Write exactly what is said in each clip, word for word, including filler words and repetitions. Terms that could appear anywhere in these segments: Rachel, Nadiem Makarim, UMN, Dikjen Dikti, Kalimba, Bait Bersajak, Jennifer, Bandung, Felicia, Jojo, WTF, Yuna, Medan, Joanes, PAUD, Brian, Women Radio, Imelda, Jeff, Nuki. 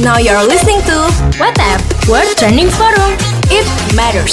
Now you're listening to W T F, World Trending Forum. It matters.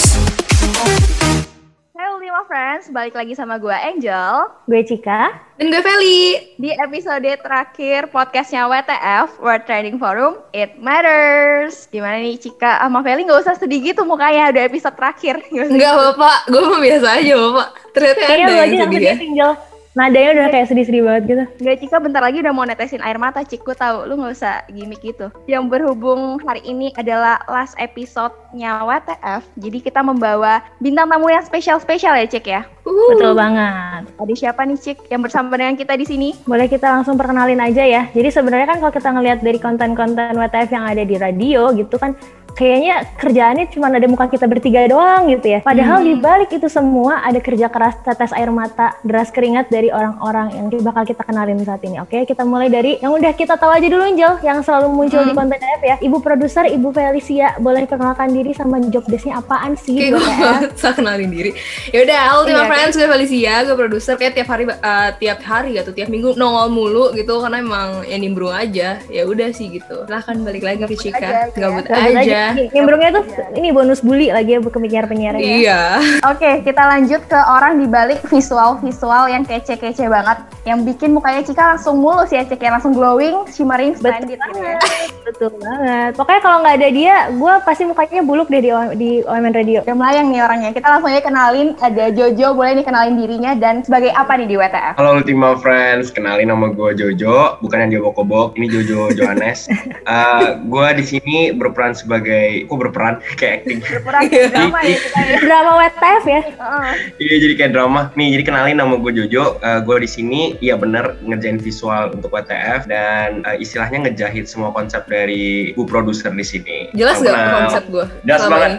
Hai Ultima Friends, balik lagi sama gue Angel, gue Cika, dan gue Feli. Di episode terakhir podcastnya W T F, World Trending Forum. It matters. Gimana nih Cika sama Feli? Gak usah sedih gitu mukanya, udah episode terakhir. Enggak bapak, gue mau biasa aja bapak. Ternyata kayaknya ada yang sedih ya. Angel. Nadanya udah kayak sedih-sedih banget gitu. Enggak Cika, bentar lagi udah mau netesin air mata. Cik, gue tau, lu gak usah gimmick gitu. Yang berhubung hari ini adalah last episode-nya W T F, jadi kita membawa bintang tamu yang spesial-spesial ya Cik ya? Uh. Betul banget. Ada siapa nih Cik yang bersama dengan kita di sini? Boleh kita langsung perkenalin aja ya. Jadi sebenarnya kan kalau kita ngelihat dari konten-konten W T F yang ada di radio gitu kan, kayaknya kerjaannya cuma ada muka kita bertiga doang gitu ya. Padahal hmm. dibalik itu semua ada kerja keras, tetes air mata, deras keringat dari orang-orang yang bakal kita kenalin saat ini. Oke, kita mulai dari yang udah kita tahu aja dulu Angel, yang selalu muncul hmm. di konten W T F ya. Ibu produser, Ibu Felicia, boleh perkenalkan diri sama job desk-nya apaan sih? Kayak gue banget, saya kenalin diri. Yaudah, Ultima yeah, Friends, gue Felicia, gue produser. Kayak tiap hari, uh, tiap hari gitu, tiap minggu nongol mulu gitu, karena emang yang nimbrung aja. Ya udah sih gitu. Silahkan balik lagi ke Cika, gabut aja. aja. Nimbrungnya tuh ini bonus bully lagi ya penyiar-penyiarnya. Iya. Oke, kita lanjut ke orang di balik visual-visual yang kece-kece banget, yang bikin mukanya Cika langsung mulus ya Cik, langsung glowing, shimmering, splendid. Betul banget. Betul banget. Pokoknya kalau nggak ada dia, gue pasti mukanya buluk deh di di Women Radio. Udah melayang nih orangnya. Kita langsung aja kenalin, ada Jojo, boleh nih kenalin dirinya dan sebagai apa nih di W T F? Halo Ultima Friends, kenalin nama gue Jojo, bukan yang diobok-obok. Ini Jojo Joanes. Uh, gue di sini berperan sebagai aku berperan kayak acting. Berperan kayak drama ya kita ya. Drama W T F ya. Heeh. Iya, jadi kayak drama. Nih, jadi kenalin nama gue Jojo. Uh, gue di sini iya bener ngerjain visual untuk W T F dan uh, istilahnya ngejahit semua konsep dari Bu produser di sini. Jelas enggak konsep gue? Jelas banget.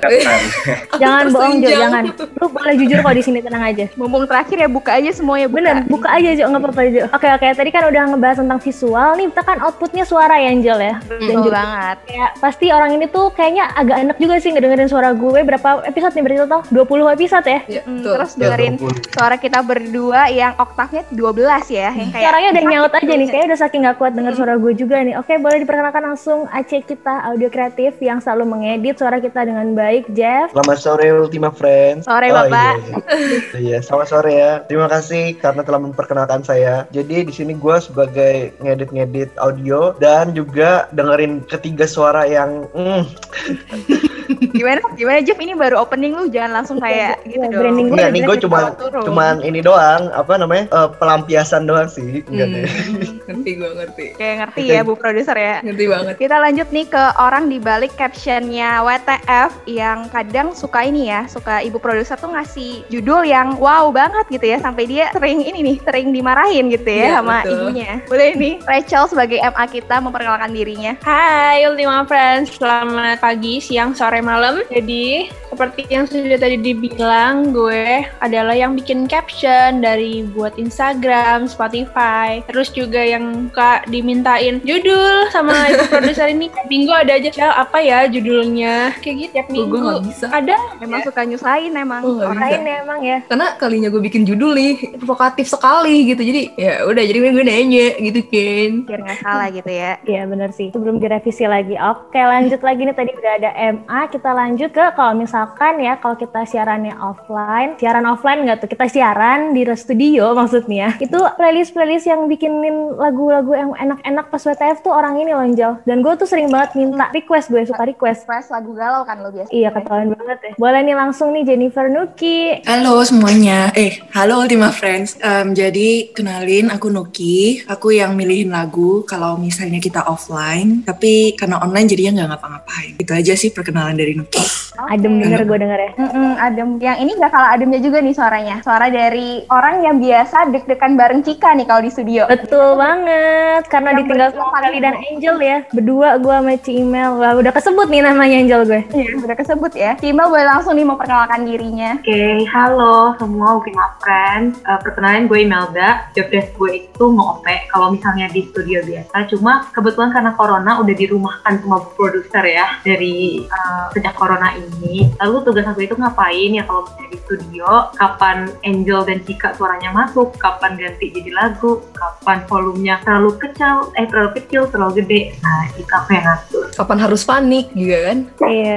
Jangan bohong Jo, jangan. Lu boleh jujur kok di sini, tenang aja. Mumpung terakhir ya, buka aja semuanya. Buka. Bener, buka aja Jo, enggak apa-apa Jo. Oke, oke. Tadi kan udah ngebahas tentang visual. Nih, kita kan outputnya suara ya, Angel ya. Betul banget. Kayak pasti orang ini tuh kayaknya agak enak juga sih ngedengerin suara gue. Berapa episode nih berarti total? dua puluh episode ya? Ya hmm, terus dengerin ya, suara kita berdua yang oktavnya dua belas ya. Yang kayak suaranya udah nyaut aja nih, kayaknya udah saking gak kuat denger hmm. suara gue juga nih. Oke, boleh diperkenalkan langsung A C kita, audio kreatif yang selalu mengedit suara kita dengan baik, Jeff. Selamat sore Ultima Friends. Sore oh, Bapak. Iya, iya. Selamat sore ya. Terima kasih karena telah memperkenalkan saya. Jadi di sini gue sebagai ngedit-ngedit audio dan juga dengerin ketiga suara yang mm, gimana gimana Jeff, ini baru opening, lu jangan langsung kayak gitu dong. Branding gue nih, gue cuma cuman ini doang, apa namanya, uh, pelampiasan doang sih. Enggak deh. Hmm. Ngerti, gue ngerti. Kayak ngerti ya Bu produser ya. Ngerti banget. Kita lanjut nih ke orang di balik captionnya W T F yang kadang suka ini ya, suka Ibu produser tuh ngasih judul yang wow banget gitu ya, sampai dia sering ini nih, sering dimarahin gitu ya, ya sama betul. Ibunya. Boleh nih Rachel sebagai M A kita memperkenalkan dirinya. Hai Ultima Friends, selamat pagi, siang, sore, malam. Jadi seperti yang sudah tadi dibilang, gue adalah yang bikin caption dari buat Instagram, Spotify. Terus juga yang suka dimintain judul sama Ibu produser ini. Tiap minggu ada aja, Cel, apa ya judulnya? Kayak gitu tiap minggu. Gue gak bisa. Ada. Emang ya. Suka nyusahin emang. Oh, nyusahin emang ya. Karena kalinya gue bikin judul nih provokatif sekali gitu. Jadi ya udah, jadi gue nanya gitu kan. Biar gak salah gitu ya. Iya benar sih. Sebelum direvisi lagi. Oke, lanjut lagi nih, tadi udah ada M A, kita lanjut ke kalau misalkan ya, kalau kita siarannya offline, siaran offline nggak tuh, kita siaran di studio maksudnya, itu playlist-playlist yang bikinin lagu-lagu yang enak-enak pas W T F tuh orang ini lonjol, dan gue tuh sering banget minta request, gue suka request request lagu galau kan lo biasa. Iya, ketahuan banget ya. Boleh nih langsung nih Jennifer, Nuki. Halo semuanya, eh halo Ultima Friends. Um, jadi kenalin, aku Nuki, aku yang milihin lagu kalau misalnya kita offline, tapi karena online jadinya nggak ngapa-ngapain. Itu aja sih perkenalan dari Nuki. Adem bener gue denger ya. Mm-mm, adem. Yang ini gak kalah ademnya juga nih suaranya. Suara dari orang yang biasa deg-degan bareng Cika nih kalau di studio. Betul banget. Karena yang ditinggal sama Feli dan Angel ya. Berdua gue sama Ci Imel. Wah, udah kesebut nih namanya Angel gue. Iya, udah kesebut ya. Ci Imel boleh langsung nih mau perkenalkan dirinya. Oke, okay, halo semua Ultima Friends. Uh, perkenalan gue Imelda. Job desk gue itu mau O P kalau misalnya di studio biasa. Cuma kebetulan karena corona udah dirumahkan sama produser ya. Dari uh, sejak corona ini, lalu tugas aku itu ngapain ya kalau misalnya di studio, kapan Angel dan Cika suaranya masuk, kapan ganti jadi lagu, kapan volumenya terlalu kecil, eh terlalu kecil, terlalu gede, nah itu aku yang ngatur. Kapan harus panik juga kan? Iya.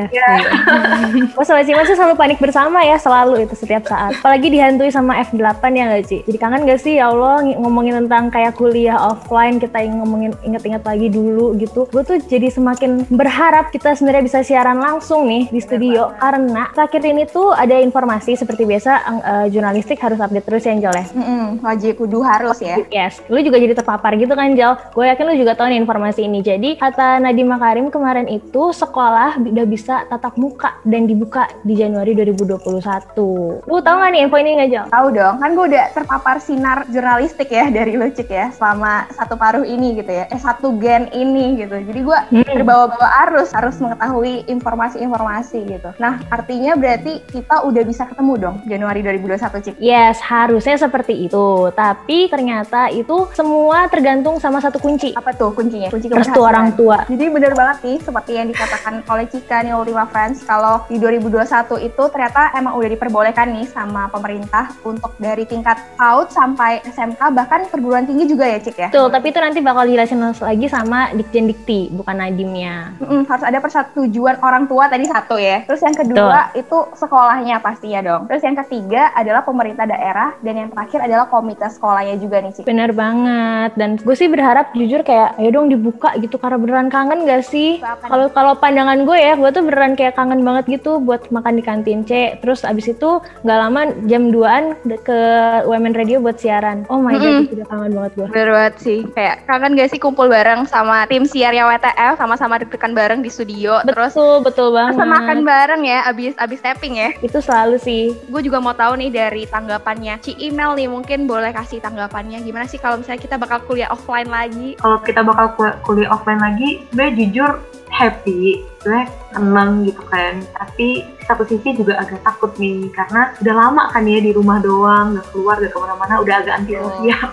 Wah sama Cima sih selalu panik bersama ya, selalu itu setiap saat. Apalagi dihantui sama F delapan ya nggak Ci? Jadi kangen nggak sih ya Allah ngomongin tentang kayak kuliah offline, kita ngomongin inget-inget lagi dulu gitu. Gue tuh jadi semakin berharap kita sebenarnya bisa siaran langsung nih di studio, karena terakhir ini tuh ada informasi seperti biasa uh, jurnalistik harus update terus ya Angel ya? Mm-hmm, wajib kudu harus ya. Yes, lu juga jadi terpapar gitu kan Angel, gue yakin lu juga tahu nih informasi ini. Jadi kata Nadiem Makarim kemarin itu sekolah udah bisa tatap muka dan dibuka di Januari dua ribu dua puluh satu. Lu tahu gak nih info ini gak Angel? Tahu dong, kan gue udah terpapar sinar jurnalistik ya dari lu Cik ya selama satu paruh ini gitu ya, eh satu gen ini gitu. Jadi gue hmm. terbawa-bawa arus, harus mengetahui informasi-informasi gitu. Nah artinya berarti kita udah bisa ketemu dong Januari dua ribu dua puluh satu Cik. Yes, harusnya seperti itu. Tapi ternyata itu semua tergantung sama satu kunci. Apa tuh kuncinya? Kunci restu orang tua. Jadi bener banget nih seperti yang dikatakan oleh Cika nih Ultima Friends, kalau di dua ribu dua puluh satu itu ternyata emang udah diperbolehkan nih sama pemerintah untuk dari tingkat PAUD sampai S M K, bahkan perguruan tinggi juga ya Cik ya? Betul, tapi itu nanti bakal dijelasin lagi sama Dikjen Dikti, bukan Nadimnya. Mm-mm, harus ada persetujuan orang tua tadi satu ya. Terus yang kedua tuh itu sekolahnya pastinya dong. Terus yang ketiga adalah pemerintah daerah, dan yang terakhir adalah komite sekolahnya juga nih Cik. Bener banget, dan gue sih berharap jujur kayak ayo dong dibuka gitu, karena beneran kangen gak sih? Kalau kalau pandangan gue ya, gue tuh beneran kayak kangen banget gitu buat makan di kantin C, terus abis itu gak lama jam duaan ke Women Radio buat siaran. Oh my mm-hmm. god, udah kangen banget gue. Bener banget sih, kayak kangen gak sih kumpul bareng sama tim siarnya W T F, sama-sama deg-degan bareng di studio. Betul, terus betul banget. Terus makan bareng ya, abis, abis tapping ya. Itu selalu sih. Gue juga mau tahu nih dari tanggapannya Ci Imel nih, mungkin boleh kasih tanggapannya gimana sih kalau misalnya kita bakal kuliah offline lagi? Kalau kita bakal kuliah offline lagi, sebenernya jujur happy, gue seneng gitu kan, tapi satu sisi juga agak takut nih karena udah lama kan ya di rumah doang, gak keluar, gak kemana-mana, udah agak anti sosial,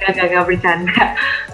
gak gak gak bercanda.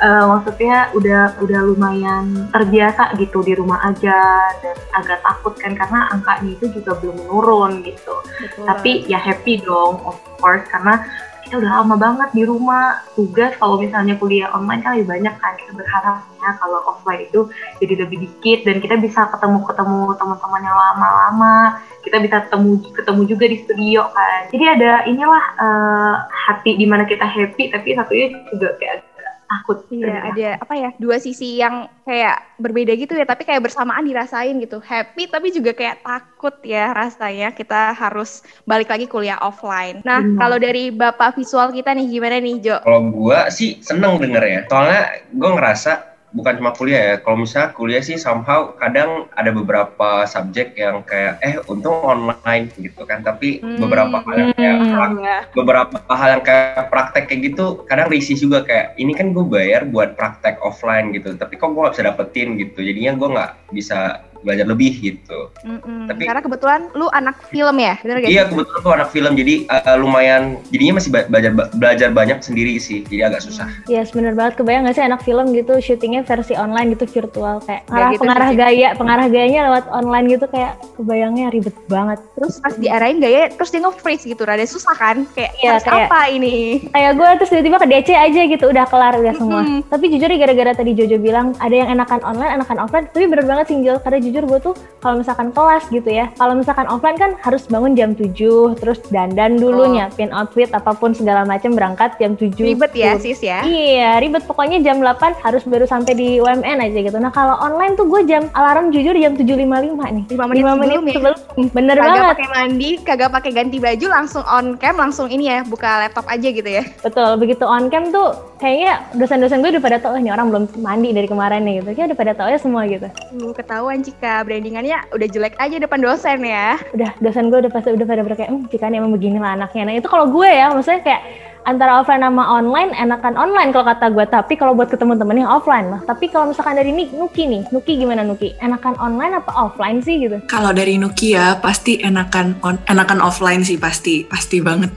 Uh, maksudnya udah udah lumayan terbiasa gitu di rumah aja, dan agak takut kan karena angkanya itu juga belum menurun gitu. Betul. Tapi ya happy dong of course, karena kita udah lama banget di rumah. Tugas kalau misalnya kuliah online kan lebih banyak kan, kita berharap kalau offline itu jadi lebih dikit, dan kita bisa ketemu-ketemu teman-teman yang lama-lama, kita bisa ketemu ketemu juga di studio kan. Jadi ada inilah uh, hati dimana kita happy, tapi satunya juga kayak takut. Iya, ada apa ya, dua sisi yang kayak berbeda gitu ya, tapi kayak bersamaan dirasain gitu. Happy tapi juga kayak takut ya rasanya kita harus balik lagi kuliah offline. Nah, hmm. kalau dari Bapak visual kita nih gimana nih, Jo? Kalau gua sih seneng dengernya. Soalnya gua ngerasa bukan cuma kuliah ya, kalau misalnya kuliah sih somehow kadang ada beberapa subjek yang kayak eh untung online gitu kan, tapi hmm, beberapa hal yang kayak praktek, ya. beberapa hal yang kayak praktek kayak gitu kadang risih juga, kayak ini kan gue bayar buat praktek offline gitu, tapi kok gue gak bisa dapetin gitu, jadinya gue gak bisa belajar lebih gitu. Mm-mm. Tapi karena kebetulan lu anak film ya, benar gak? Iya, kebetulan lu anak film, jadi uh, lumayan, jadinya masih belajar belajar banyak sendiri sih, jadi agak susah. Iya, yes, benar banget. Kebayang nggak sih anak film gitu syutingnya versi online gitu, virtual kayak pengarah, gitu, pengarah gaya, pengarah gayanya lewat online gitu, kayak kebayangnya ribet banget. Terus pas diarahin gaya, terus dia nge-freeze gitu, rada susah kan? Kayak, ya, kayak apa ini? Kayak gue terus tiba-tiba ke D C aja gitu, udah kelar udah semua. Mm-hmm. Tapi jujur gara-gara tadi Jojo bilang ada yang enakan online, enakan offline, tapi benar banget single, karena jujur gue tuh kalau misalkan kelas gitu ya, kalau misalkan offline kan harus bangun jam tujuh, terus dandan dulu, oh. nyiapin outfit apapun segala macam, berangkat jam tujuh. Ribet ya sis ya? Iya ribet, pokoknya jam delapan harus baru sampai di U M N aja gitu. Nah kalau online tuh gue jam alarm jujur jam tujuh lewat lima puluh lima nih, lima menit sebelum ya? Sebelum. Bener kagak banget, kagak pakai mandi, kagak pakai ganti baju, langsung on cam, langsung ini ya, buka laptop aja gitu ya. Betul, begitu on cam tuh kayaknya dosen-dosen gue udah pada tau, oh, nih orang belum mandi dari kemarin nih gitu, kayak udah pada tau ya semua gitu. Uh, ketahuan Cik, brandingannya udah jelek aja depan dosen ya. Udah, dosen gue udah pasti udah pada berkayak, hmm, Cika nih emang beginilah anaknya. Nah itu kalau gue ya, maksudnya kayak antara offline sama online, enakan online kalau kata gue, tapi kalau buat ketemu temen yang offline lah. Tapi kalau misalkan dari Nuki nih, Nuki gimana Nuki? Enakan online apa offline sih gitu? Kalau dari Nuki ya pasti enakan on, enakan offline sih pasti, pasti banget.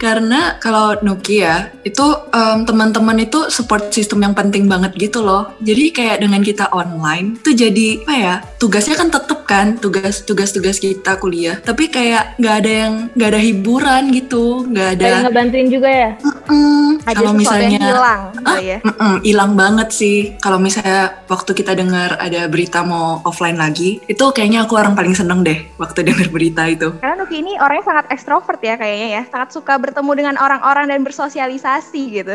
Karena kalau Nuki ya, itu um, teman-teman itu support system yang penting banget gitu loh. Jadi kayak dengan kita online, itu jadi apa ya, tugasnya kan tetep kan, tugas-tugas-tugas kita kuliah. Tapi kayak nggak ada yang, nggak ada hiburan gitu, nggak ada. Kayak ngebantuin juga ya? Kalau misalnya hilang, ah, ya? Hilang banget sih. Kalau misalnya waktu kita dengar ada berita mau offline lagi, itu kayaknya aku orang paling seneng deh waktu dengar berita itu. Karena Nuki ini orangnya sangat ekstrovert ya kayaknya ya, sangat suka bertemu dengan orang-orang dan bersosialisasi gitu.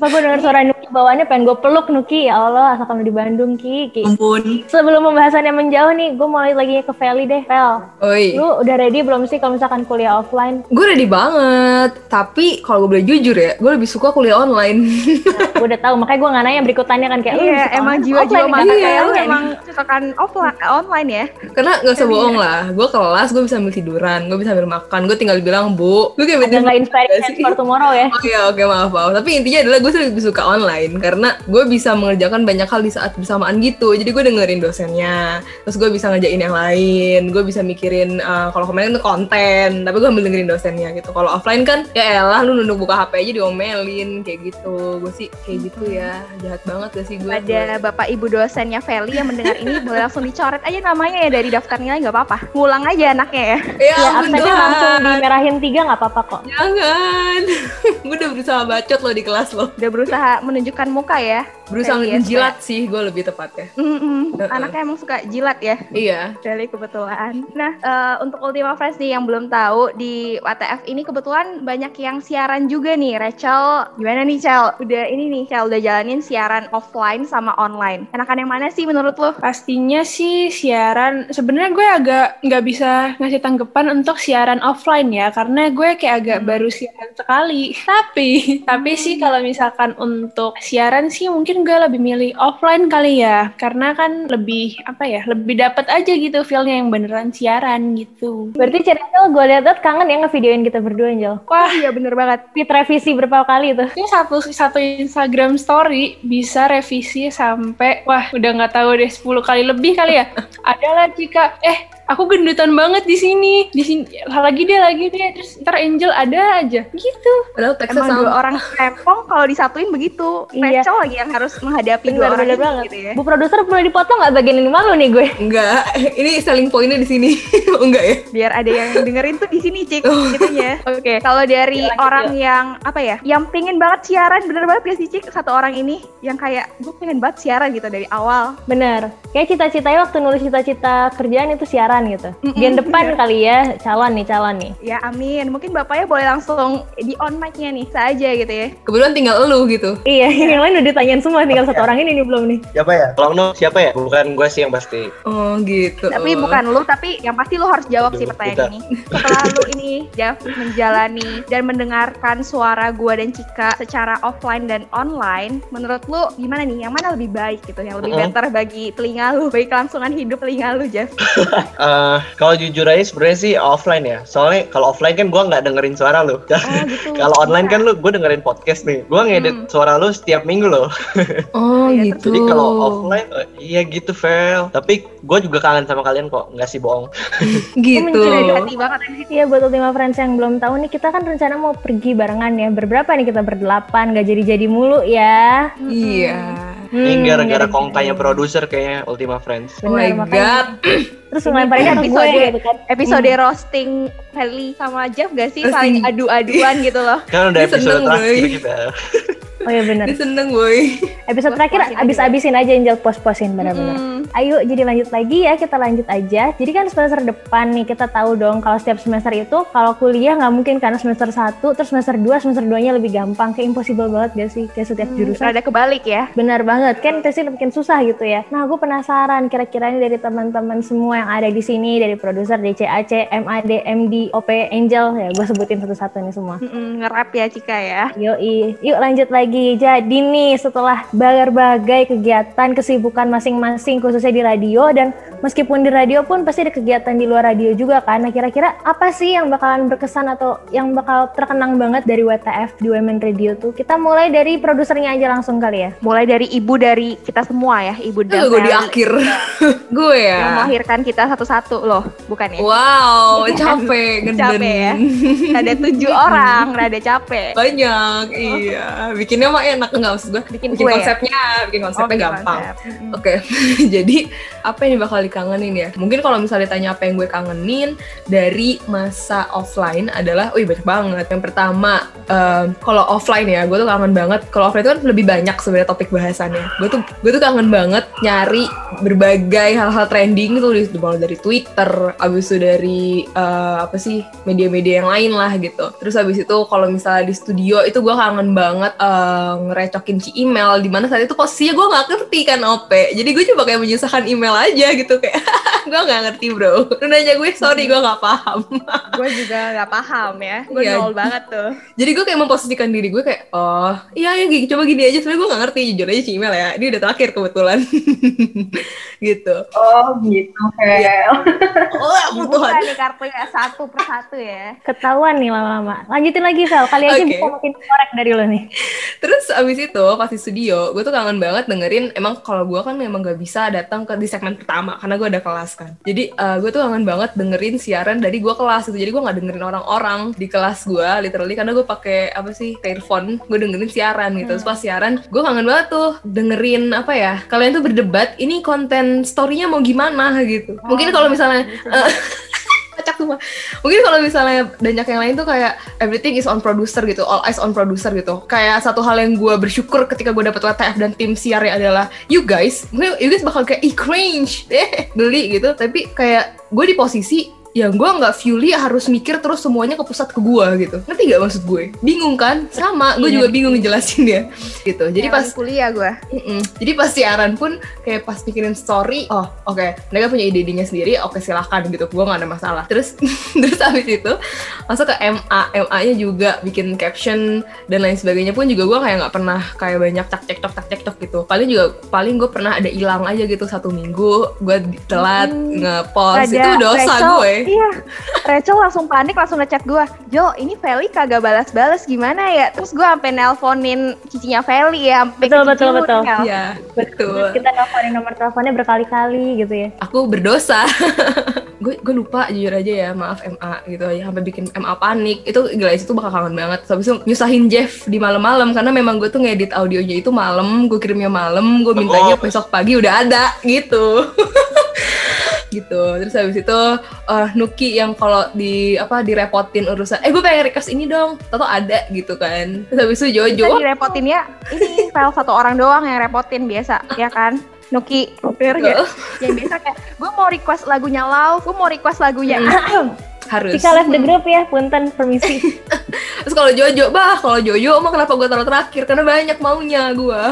Apa gue dengar suara Nuki bawaannya pengen gue peluk Nuki, ya Allah asal kamu di Bandung Ki, Ki. Ampun. Sebelum pembahasannya menjauh nih, gue mulai lagi ke Feli deh, Fel. Oi. Lu udah ready belum sih kalau misalkan kuliah offline? Gue ready banget, tapi kalau gue boleh jujur ya, gue lebih suka kuliah online. Nah, gue udah tahu, makanya gue nggak nanya berikutannya kan kayak. Iya, emang jiwa-jiwa mata kayak lu emang sukakan offline, online ya. Karena nggak usah bohong lah, gue kelas gue bisa sambil tiduran, gue bisa sambil makan, gue tinggal bilang bu, gue kayak ada nggak inspiration for tomorrow ya? Oke oke maaf maaf, tapi intinya adalah gue lebih suka online karena gue bisa mengerjakan banyak hal di saat bersamaan gitu. Jadi gue dengerin dosennya, terus gue bisa ngerjain yang lain, gue bisa mikirin uh, kalau kemarin itu konten, tapi gue ambil dengerin dosennya gitu. Kalau offline kan ya elah lu nunduk buka H P aja diomelin kayak gitu. Gue sih kayak gitu ya, jahat banget gak sih gue? Ada bapak ibu dosennya Feli yang mendengar ini boleh langsung dicoret aja namanya ya dari daftar nilai, nggak apa-apa, ngulang aja anaknya ya. Ya, ya absennya langsung dimerahin tiga nggak apa-apa kok. Jangan, gue udah berusaha bacot lo di kelas lo. Udah berusaha menunjukkan muka ya. Berusaha menjilat sih, gue lebih tepatnya. Mm-mm. Uh-uh. Anaknya emang suka jilat ya. Iya. Dari kebetulan. Nah, uh, untuk Ultima Friends nih yang belum tahu di W T F ini kebetulan banyak yang siaran juga nih. Rachel, gimana nih Cel? Udah ini nih Cel udah jalanin siaran offline sama online. Enakan yang mana sih menurut lo? Pastinya sih siaran. Sebenarnya gue agak nggak bisa ngasih tanggapan untuk siaran offline ya, karena gue kayak agak hmm. baru siaran sekali. Tapi, hmm. tapi sih kalau misalkan untuk siaran sih mungkin gue lebih milih offline kali ya, karena kan lebih apa ya, lebih dapat aja gitu feelnya yang beneran siaran gitu. Berarti ceritanya gue liat-liat kangen ya ngevideoin kita berdua Angel. Wah iya bener banget, fit revisi berapa kali itu. Ini satu satu Instagram story bisa revisi sampai wah udah nggak tahu deh sepuluh kali lebih kali ya. Adalah jika eh aku gendutan banget di sini, di sini lagi dia lagi dia, terus ntar Angel ada aja gitu. Padahal teksnya sama orang rempong kalau disatuin begitu. Iya. Rachel lagi yang harus menghadapi dua orang gitu ya. Bu produser boleh dipotong nggak bagian ini malu nih gue? Enggak, ini selling pointnya di sini. Enggak ya? Biar ada yang dengerin tuh di sini cik, gitu ya. Oke. Okay. Kalau dari ya, orang ya. yang apa ya, yang pengen banget siaran, bener banget ya sih cik satu orang ini, yang kayak gue pengen banget siaran gitu dari awal. Bener. Kayak cita-citanya waktu nulis cita-cita kerjaan itu siaran gitu. Gen depan kali ya, calon nih, calon nih. Ya amin, mungkin bapaknya boleh langsung di on mic-nya nih, saja gitu ya. Kebetulan tinggal elu gitu. Iya, yang lain udah ditanyain semua, tinggal oh, satu ya. orang ini nih, belum nih. Siapa ya? Tolong dong, siapa ya? Bukan gue sih yang pasti. Oh gitu. Tapi bukan lu, tapi yang pasti lu harus jawab Aduh, sih pertanyaan kita. ini. Setelah lu ini, Jeff, menjalani dan mendengarkan suara gue dan Cika secara offline dan online, menurut lu gimana nih? Yang mana lebih baik gitu? Yang lebih mm-hmm. better bagi telinga lu, bagi kelangsungan hidup telinga lu, Jeff? Uh, kalau jujur aja sebenarnya sih offline ya. Soalnya kalau offline kan gue nggak dengerin suara lu. Oh, gitu. Kalau online kan lu gue dengerin podcast nih. Gue ngedit hmm. suara lu setiap minggu loh. Oh gitu. Jadi kalau offline iya gitu Fel. Tapi gue juga kangen sama kalian kok. Nggak sih bohong. Gitu. Gue mencuri hati banget. Ya buat Ultima Friends yang belum tahu nih, kita kan rencana mau pergi barengan ya. Berberapa nih kita berdelapan? Gak jadi-jadi mulu ya. Iya. Hmm. Hmm, ini gara-gara kongkanya produser kayaknya Ultima Friends. Oh my god. Terus ngelemparin episode gitu kan. Episode hmm. roasting Feli sama Jeff gak sih? Saling adu-aduan gitu loh. Kan udah episode terakhir kita. Oh iya benar. Seneng boy. Episode terakhir abis-abisin aja Angel, pos-posin benar-benar. Hmm. Ayo jadi lanjut lagi ya, kita lanjut aja. Jadi kan semester depan nih kita tahu dong kalau setiap semester itu kalau kuliah nggak mungkin karena semester satu terus semester dua, semester dua nya lebih gampang, kayak impossible banget gak sih? Kayak setiap hmm, jurusan ada kebalik ya. Benar banget kan tesnya makin susah gitu ya. Nah aku penasaran kira-kira ini dari teman-teman semua yang ada di sini, dari produser, D C A C, M A D, M D, O P, Angel ya, gue sebutin satu-satu nih semua. Mm-mm, ngerap ya Cika ya. Yoi, yuk lanjut lagi. Jadi nih setelah berbagai kegiatan, kesibukan masing-masing khusus khususnya di radio, dan meskipun di radio pun pasti ada kegiatan di luar radio juga kan. Nah kira-kira apa sih yang bakalan berkesan atau yang bakal terkenang banget dari W T F di Women Radio tuh? Kita mulai dari produsernya aja langsung kali ya. Mulai dari ibu dari kita semua ya, ibu dan gue di akhir. Gue ya. Yang melahirkan kita satu-satu loh, bukan ya? Wow, capek, gendeng. Capek ya. Ada tujuh orang, rada capek. Banyak, iya. Bikinnya mah enak, nggak usah gue. Bikin, bikin konsepnya, ya? bikin konsepnya oh, gampang. Konsep. Oke, okay. Jadi apa yang bakal dikangenin ya? Mungkin kalau misalnya tanya apa yang gue kangenin dari masa offline adalah, wih banyak banget. Yang pertama, um, kalau offline ya, gue tuh kangen banget. Kalau offline itu kan lebih banyak sebenarnya topik bahasannya. Gue tuh, gue tuh kangen banget nyari berbagai hal-hal trending tuh, mulai dari Twitter, abis itu dari uh, apa sih media-media yang lain lah gitu. Terus abis itu kalau misalnya di studio itu gue kangen banget uh, ngerecokin si email, dimana saat itu posisinya gue nggak ngerti kan O P. Jadi gue coba kayak menyusahkan email aja gitu kayak. Gue gak ngerti bro, lu nanya gue sorry gue gak paham. Gue juga gak paham ya, gue yeah. nol banget tuh. Jadi gue kayak memposisikan diri gue kayak, oh iya ya coba gini aja, sebenernya gue gak ngerti, jujur aja si email ya, dia udah terakhir kebetulan. Gitu. Oh gitu, Hel. Wah, butuhan. Bukan nih kartunya satu per satu ya. Ketahuan nih lama-lama. Lanjutin lagi Sal, kali aja okay. Bisa makin korek dari lo nih. Terus abis itu pas di studio, gue tuh kangen banget dengerin, emang kalau gue kan memang gak bisa datang ke di segmen pertama, karena gue ada kelas. Jadi uh, gue tuh kangen banget dengerin siaran dari gue kelas itu. Jadi gue gak dengerin orang-orang di kelas gue literally, karena gue pakai apa sih earphone, gue dengerin siaran gitu. Terus pas siaran gue kangen banget tuh dengerin apa ya, kalian tuh berdebat ini konten story-nya mau gimana gitu. Mungkin kalau misalnya uh, kocak semua. Mungkin kalau misalnya banyak yang lain tuh kayak everything is on producer gitu, all eyes on producer gitu. Kayak satu hal yang gue bersyukur ketika gue dapet W T F dan tim siarnya adalah you guys. Mungkin you guys bakal kayak cringe deh, geli gitu. Tapi kayak gue di posisi yang gue nggak fully harus mikir terus semuanya ke pusat ke gue gitu. Ngerti gak maksud gue? Bingung kan? Sama, gue juga bingung ngejelasin dia gitu. Jadi pas kuliah gue. Jadi pas siaran pun kayak pas pikirin story, oh oke, okay. mereka punya ide-idenya sendiri, oke okay, silahkan gitu. Gue nggak ada masalah. Terus terus abis itu masuk ke M A, M A-nya juga bikin caption dan lain sebagainya pun juga gue kayak nggak pernah kayak banyak tak cek tok tak cek tok gitu. Paling juga paling gue pernah ada hilang aja gitu satu minggu, gue telat hmm, ngepost itu dosa Rachel. Gue. Iya, Rachel langsung panik, langsung ngechat gue, Jo, ini Feli kagak balas-balas gimana ya? Terus gue sampai nelponin cicinya Feli ya, sampai betul, betul, betul. Iya, betul. Terus kita nelponin nomor teleponnya berkali-kali gitu ya. Aku berdosa. Gue gue lupa jujur aja ya, maaf M A gitu ya, sampai bikin M A panik. Itu gila, itu bakal kangen banget. Habis itu nyusahin Jeff di malam-malam karena memang gue tuh ngedit audionya itu malam, gue kirimnya malam, gue mintanya besok pagi udah ada gitu. Gitu. Terus habis itu uh, Nuki yang kalau di apa direpotin urusan eh gue pengen request ini dong, tato ada gitu kan. Terus habis itu Jojo kita direpotin ya, ini file satu orang doang yang repotin biasa ya kan Nuki, bener ya? Yang biasa kayak gue mau request lagunya Love, gue mau request lagunya harus Cika left the group ya, punten, permisi. Terus kalau Jojo, bah kalau Jojo emang kenapa gue taruh terakhir, karena banyak maunya gue.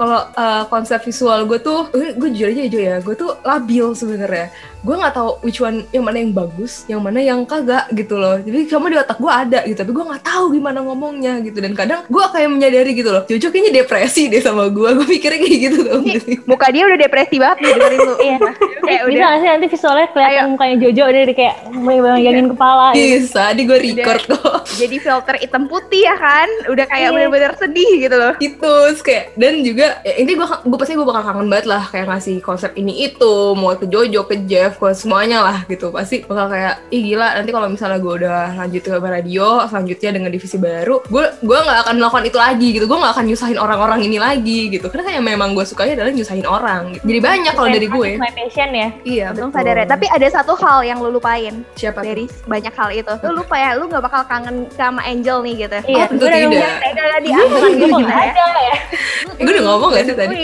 Kalau uh, konsep visual gue tuh, gue jujur aja Jo ya, gue tuh labil sebenarnya. Gue nggak tahu which one, yang mana yang bagus, yang mana yang kagak gitu loh. Jadi cuma di otak gue ada gitu, tapi gue nggak tahu gimana ngomongnya gitu. Dan kadang gue kayak menyadari gitu loh, Jojo kayaknya depresi deh sama gue. Gue pikirnya kayak gitu loh. Muka dia udah depresi banget nih dengerin lu. Iya. Kayak bisa nggak sih nanti visualnya kelihatan ayo. Mukanya Jojo udah kayak megangin kepala. Bisa, gitu. Di gue record udah, kok. Jadi filter hitam putih ya kan, udah kayak bener-bener sedih gitu loh. Itu kayak dan juga ya, ini gue gue pasti gue bakal kangen banget lah kayak ngasih konsep ini itu mau ke Jojo ke Jeff. Gue semuanya lah gitu, pasti bakal kayak ih gila nanti kalau misalnya gue udah lanjut ke radio selanjutnya dengan divisi baru, gue gue nggak akan melakukan itu lagi gitu, gue nggak akan nyusahin orang-orang ini lagi gitu, karena kayak memang gue sukanya adalah nyusahin orang gitu. Jadi banyak kalau dari gue my passion ya, iya betul sadar. Tapi ada satu hal yang lu lupain. Siapa dari itu? Banyak hal itu lu lupa ya, lu nggak bakal kangen sama Angel nih gitu. Iya, oh, tentu gue tidak udah diangkat gitu ya, gue udah ngomong gak sih tadi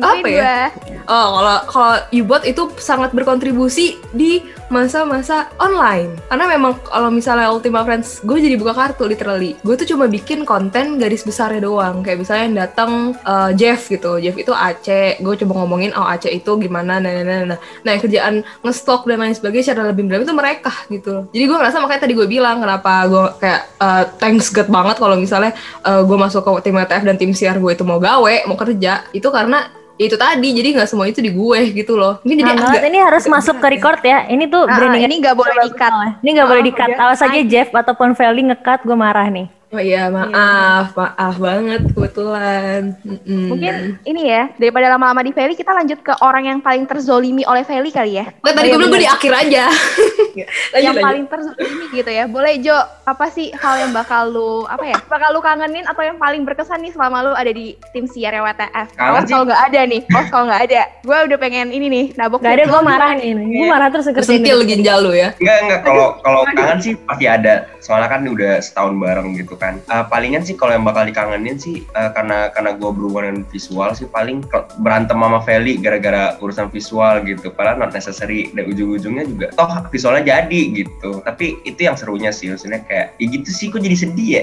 apa ya. Oh kalau kalau U-Bot itu sangat berkontribusi di masa-masa online. Karena memang kalau misalnya Ultima Friends, gue jadi buka kartu literally. Gue tuh cuma bikin konten garis besarnya doang. Kayak misalnya yang datang uh, Jeff gitu. Jeff itu Aceh. Gue coba ngomongin oh Aceh itu gimana, nah, nah, nah, nah. Nah yang kerjaan ngestok dan lain sebagainya secara lebih mendalam itu mereka gitu. Jadi gue ngerasa makanya tadi gue bilang kenapa gue kayak uh, thanks God banget kalau misalnya uh, gue masuk ke tim W T F dan tim siar gue itu mau gawe, mau kerja. Itu karena itu tadi, jadi nggak semuanya itu di gue gitu loh. Ini jadi nah, agak, ini harus agak masuk ke record ya. Ini tuh nah, branding ini nggak boleh di-cut. Ini nggak oh, boleh di-cut. Awas aja Jeff ataupun Feli nge-cut, gue marah nih. Oh iya, maaf, yeah. maaf banget kebetulan. Mm-mm. Mungkin ini ya, daripada lama-lama di Feli, kita lanjut ke orang yang paling terzolimi oleh Feli kali ya. Nah, tadi gue bilang gue di akhir aja. lanjut, yang lanjut. Paling terzolimi gitu ya. Boleh Jo, apa sih hal yang bakal lu apa ya? Bakal lu kangenin atau yang paling berkesan nih selama lu ada di tim siar W T F? Awas kalau nggak ada nih, awas kalau nggak ada. Gue udah pengen ini nih, nabok. Nggak ada, gue marah nih. Gue marah terus kesentil ginjal lu ya. Enggak enggak. Kalau kalau kangen sih pasti ada. Soalnya kan udah setahun bareng gitu kan. Uh, palingan sih kalau yang bakal dikangenin sih uh, karena karena gue berhubungan dengan visual sih paling berantem sama Feli gara-gara urusan visual gitu. Padahal not necessary, dan ujung-ujungnya juga toh visualnya jadi gitu. Tapi itu yang serunya sih, maksudnya kayak ya gitu sih, kok jadi sedih ya.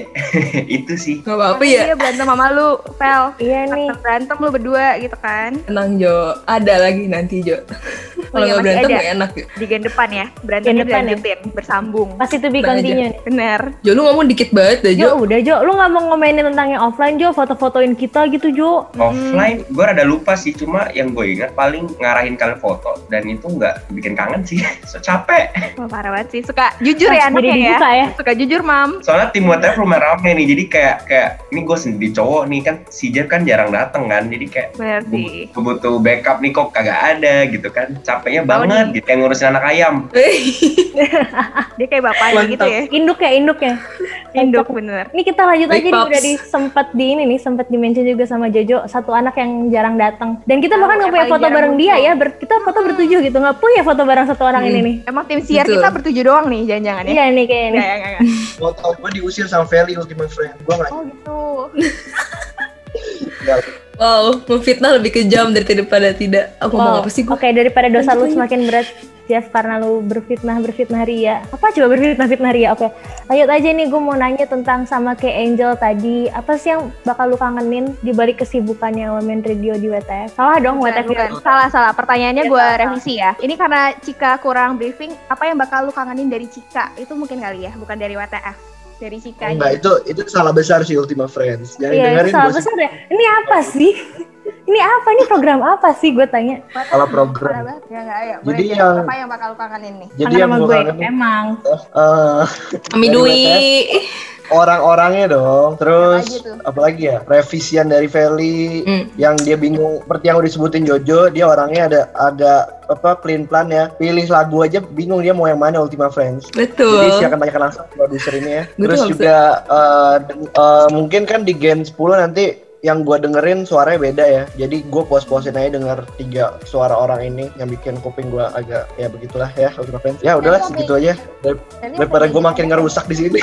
Itu sih. Gak apa-apa ya. Iya berantem sama lu, Fel. Iya nih. Berantem lu berdua gitu kan. Tenang Jo, ada lagi nanti Jo. Kalau nggak berantem nggak enak ya. Di gen depan ya, berantem depan ya. Bersambung. Pasti to be continue. Bener. Jo lu ngomong dikit banget deh Jo. Udah Jo, lu nggak mau ngomainin tentang yang offline Jo, foto-fotoin kita gitu Jo. Offline, gue rada lupa sih, cuma yang gue ingat paling ngarahin kalian foto, dan itu nggak bikin kangen sih, so capek. Wah, parah banget sih, suka jujur ya anaknya ya. ya, suka jujur mam. Soalnya tim W T F lumayan ramai nih, jadi kayak kayak ini gue sendiri cowok nih kan, si Jeff kan jarang dateng kan, jadi kayak gue butuh backup nih kok kagak ada gitu kan, capeknya banget oh, gitu, kayak ngurusin anak ayam. Dia kayak bapaknya gitu ya. Induk ya, induk ya. Induk bener. Ini kita lanjut aja nih, udah di sempat di ini nih, sempat di-mention juga sama Jojo, satu anak yang jarang datang. Dan kita bahkan oh, nggak punya foto bareng muncul. Dia ya, ber, kita foto bertujuh gitu, nggak punya foto bareng satu orang hmm. ini nih. Emang tim siar kita bertujuh doang nih, jangan-jangan ya? Iya nih kayaknya. Nggak, nggak, nggak. Foto gue diusir sama Feli, Ultimate Friend, gue nggak. Oh gitu. Wow, memfitnah lebih kejam dari daripada tidak. Aku wow. mau apa sih gue? Oke, okay, daripada dosa lu semakin berat. Jeff, karena lu berfitnah, berfitnah Ria. Apa coba berfitnah, fitnah Ria? Oke, lanjut aja nih, gue mau nanya tentang sama kayak Angel tadi. Apa sih yang bakal lu kangenin di balik kesibukannya Women Radio di W T F? Salah dong bukan, W T F bukan. Salah, salah. Pertanyaannya ya, gue revisi ya. Ini karena Cika kurang briefing, apa yang bakal lu kangenin dari Cika? Itu mungkin kali ya, bukan dari W T F. Dari Cika. Enggak, itu itu salah besar sih Ultima Friends. Jangan yeah, dengerin. Iya, salah besar sih. Ya. Ini apa sih? Ini apa nih program apa sih gue tanya? Salah program. Salah ya, enggak ya. Jadi yang apa yang bakal lu kangenin nih? Jadi yang gue kangenin. Emang. Eh, Kami Dwi. Orang-orangnya dong, terus apalagi ya, revisian dari Feli mm. yang dia bingung, seperti yang udah disebutin Jojo, dia orangnya ada ada apa clean plan ya, pilih lagu aja bingung dia mau yang mana Ultima Friends. Betul. Jadi silakan tanyakan langsung produser ini ya. Terus betul, juga uh, uh, mungkin kan di Gen sepuluh nanti yang gue dengerin suaranya beda ya, jadi gue puas-puasin aja denger tiga suara orang ini yang bikin kuping gue agak ya begitulah ya Ultima Friends. Ya udahlah segitu aja daripada gue makin ngerusak di sini.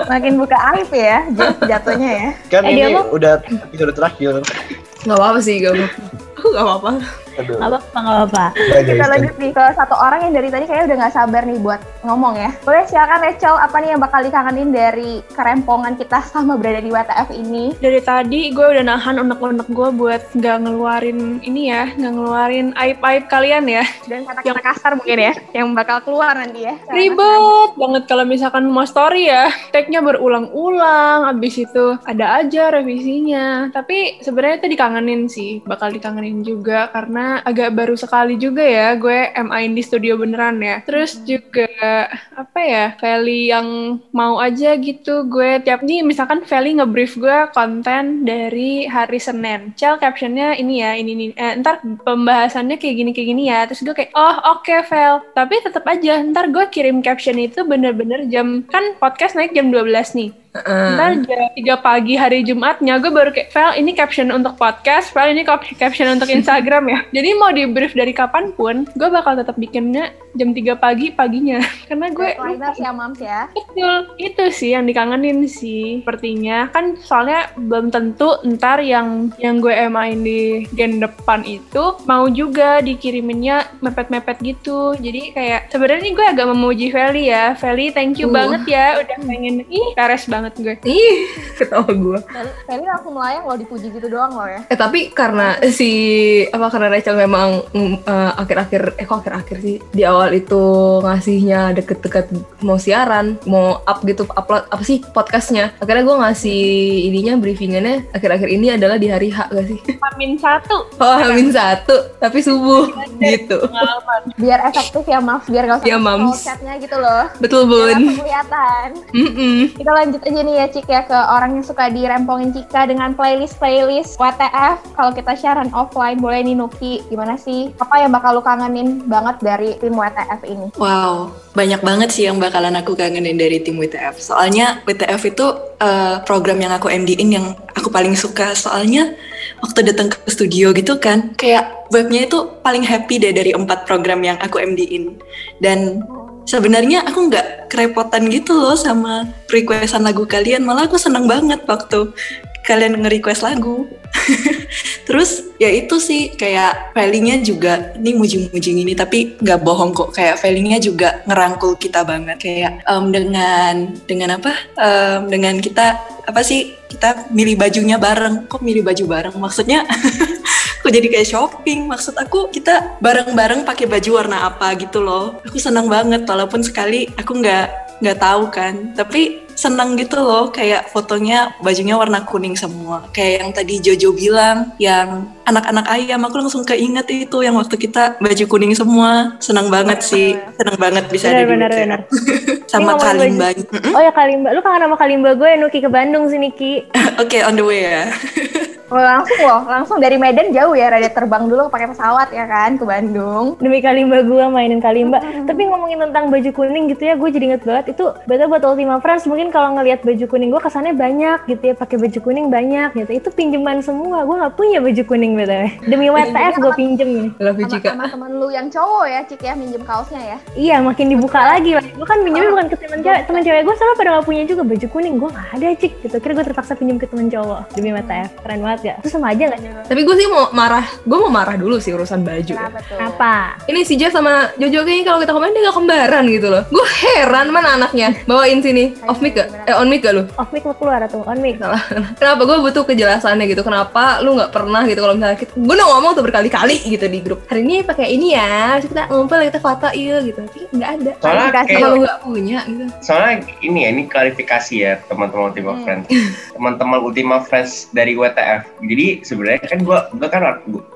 Makin buka alif ya jatuhnya ya kan. eh, ini udah episode terakhir. Nggak apa-apa sih, gak apa-apa. Nggak apa-apa. Aduh. Gak apa-apa, gak apa-apa. Kita lanjut nih ke satu orang yang dari tadi kayaknya udah gak sabar nih buat ngomong ya. Boleh silakan Rachel, apa nih yang bakal dikangenin dari kerempongan kita sama berada di W T F ini? Dari tadi gue udah nahan unek-unek gue buat gak ngeluarin ini ya, gak ngeluarin aib-aib kalian ya. Dan kata-kata kasar mungkin ya, yang bakal keluar nanti ya. Ribet banget kalau misalkan mau story ya, tag-nya berulang-ulang, abis itu ada aja revisinya. Tapi sebenarnya itu dikangenin sih, bakal dikangenin juga karena agak baru sekali juga ya gue M I-in di studio beneran ya. Terus juga apa ya, Feli yang mau aja gitu gue tiap nih misalkan Feli ngebrief gue konten dari hari Senin, Cel captionnya ini ya ini ini eh, ntar pembahasannya kayak gini kayak gini ya, terus gue kayak oh oke okay, Fel, tapi tetap aja ntar gue kirim caption itu bener-bener jam kan podcast naik jam dua belas nih. Uh. Ntar jam tiga pagi hari Jumatnya gue baru kayak Fel ini caption untuk podcast, Fel ini caption untuk Instagram ya. Jadi mau di brief dari kapan pun gue bakal tetap bikinnya jam tiga pagi paginya. Karena gue ya mams ya. Betul, itu sih yang dikangenin sih sepertinya. Kan soalnya belum tentu ntar yang yang gue emain di gen depan itu mau juga dikiriminnya mepet-mepet gitu. Jadi kayak sebenarnya gue agak memuji Feli ya. Feli thank you uh. banget ya udah pengen ih peres banget banget gue. Ih, ketawa gue. Tadi langsung melayang loh, dipuji gitu doang loh ya. Eh tapi karena si apa karena Rachel memang uh, akhir-akhir eh kok akhir-akhir sih di awal itu ngasihnya deket-deket mau siaran, mau up gitu upload apa sih podcastnya. Akhirnya gue ngasih ininya briefingannya akhir-akhir ini adalah di hari H gak sih? Hamin satu. Oh hamin satu tapi subuh gitu. Biar efektif ya Mams, biar gak usah ya, chatnya gitu loh. Betul bun. Kelihatan. Mm-mm. Kita lanjut aja nih ya Cik ya ke orang yang suka dirempongin Cika dengan playlist-playlist W T F. Kalau kita siaran offline boleh nih Nuki, gimana sih? Apa yang bakal lu kangenin banget dari tim W T F ini? Wow, banyak banget sih yang bakalan aku kangenin dari tim W T F. Soalnya W T F itu uh, program yang aku M D-in yang aku paling suka. Soalnya waktu datang ke studio gitu kan, kayak webnya itu paling happy deh dari empat program yang aku M D-in. Dan sebenarnya aku nggak kerepotan gitu loh sama requestan lagu kalian, malah aku seneng banget waktu kalian nge-request lagu. Terus ya itu sih kayak feelingnya juga ini muji-muji ini tapi nggak bohong kok, kayak feelingnya juga ngerangkul kita banget kayak um, dengan dengan apa um, dengan kita apa sih kita milih bajunya bareng, kok milih baju bareng maksudnya. Aku jadi kayak shopping, maksud aku kita bareng-bareng pakai baju warna apa gitu loh. Aku senang banget walaupun sekali aku nggak nggak tahu kan, tapi senang gitu loh kayak fotonya bajunya warna kuning semua. Kayak yang tadi Jojo bilang yang anak-anak ayam, aku langsung keinget itu yang waktu kita baju kuning semua. Senang banget sih, senang banget bisa ada di bener. Sama Kalimba. Oh ya Kalimba, lu kangen sama Kalimba gue Nuki ke Bandung sini Ki. Oke okay, on the way ya. Oh, langsung loh, langsung dari Medan jauh ya, rada terbang dulu pakai pesawat ya kan ke Bandung. Demi Kalimba gue mainin Kalimba. Hmm. Tapi ngomongin tentang baju kuning gitu ya, gue jadi inget banget itu beta buat Ultima Friends. Mungkin kalau ngelihat baju kuning gue kesannya banyak gitu ya, pakai baju kuning banyak gitu. Itu pinjeman semua, gue nggak punya baju kuning beta. Demi W T F gue pinjem. Sama teman lu yang cowok ya Cik ya, minjem kaosnya ya. Iya, makin dibuka lagi. Gue kan pinjemnya oh, bukan ke teman cewek, teman cewek gue selalu pada nggak punya juga baju kuning. Gue nggak ada Cik. Gitu. Akhirnya gue terpaksa pinjem ke teman cowok demi W T F. Keren banget. Ya. Itu sama aja gak? Tapi gue sih mau marah, gue mau marah dulu sih urusan baju. Kenapa tuh? Apa? Ini si Jeff sama Jojo kayaknya kalau kita kemarin dia gak kembaran gitu loh. Gue heran mana anaknya bawain sini. Off mic gak? Eh on mic gak lu? Off mic lu keluar tuh, on mic. Salah. Kenapa? Gue butuh kejelasannya gitu. Kenapa lu gak pernah gitu kalau misalnya kita, gue udah ngomong tuh berkali-kali gitu di grup. Hari ini pakai ini ya. Terus kita ngumpul kita foto iya gitu. Tapi gak ada. Soalnya kalau lu gak punya gitu. Soalnya ini ya, ini klarifikasi ya teman-teman Ultima hmm. Friends. Teman-teman Ultima Friends dari W T F. Jadi sebenarnya kan gue gue kan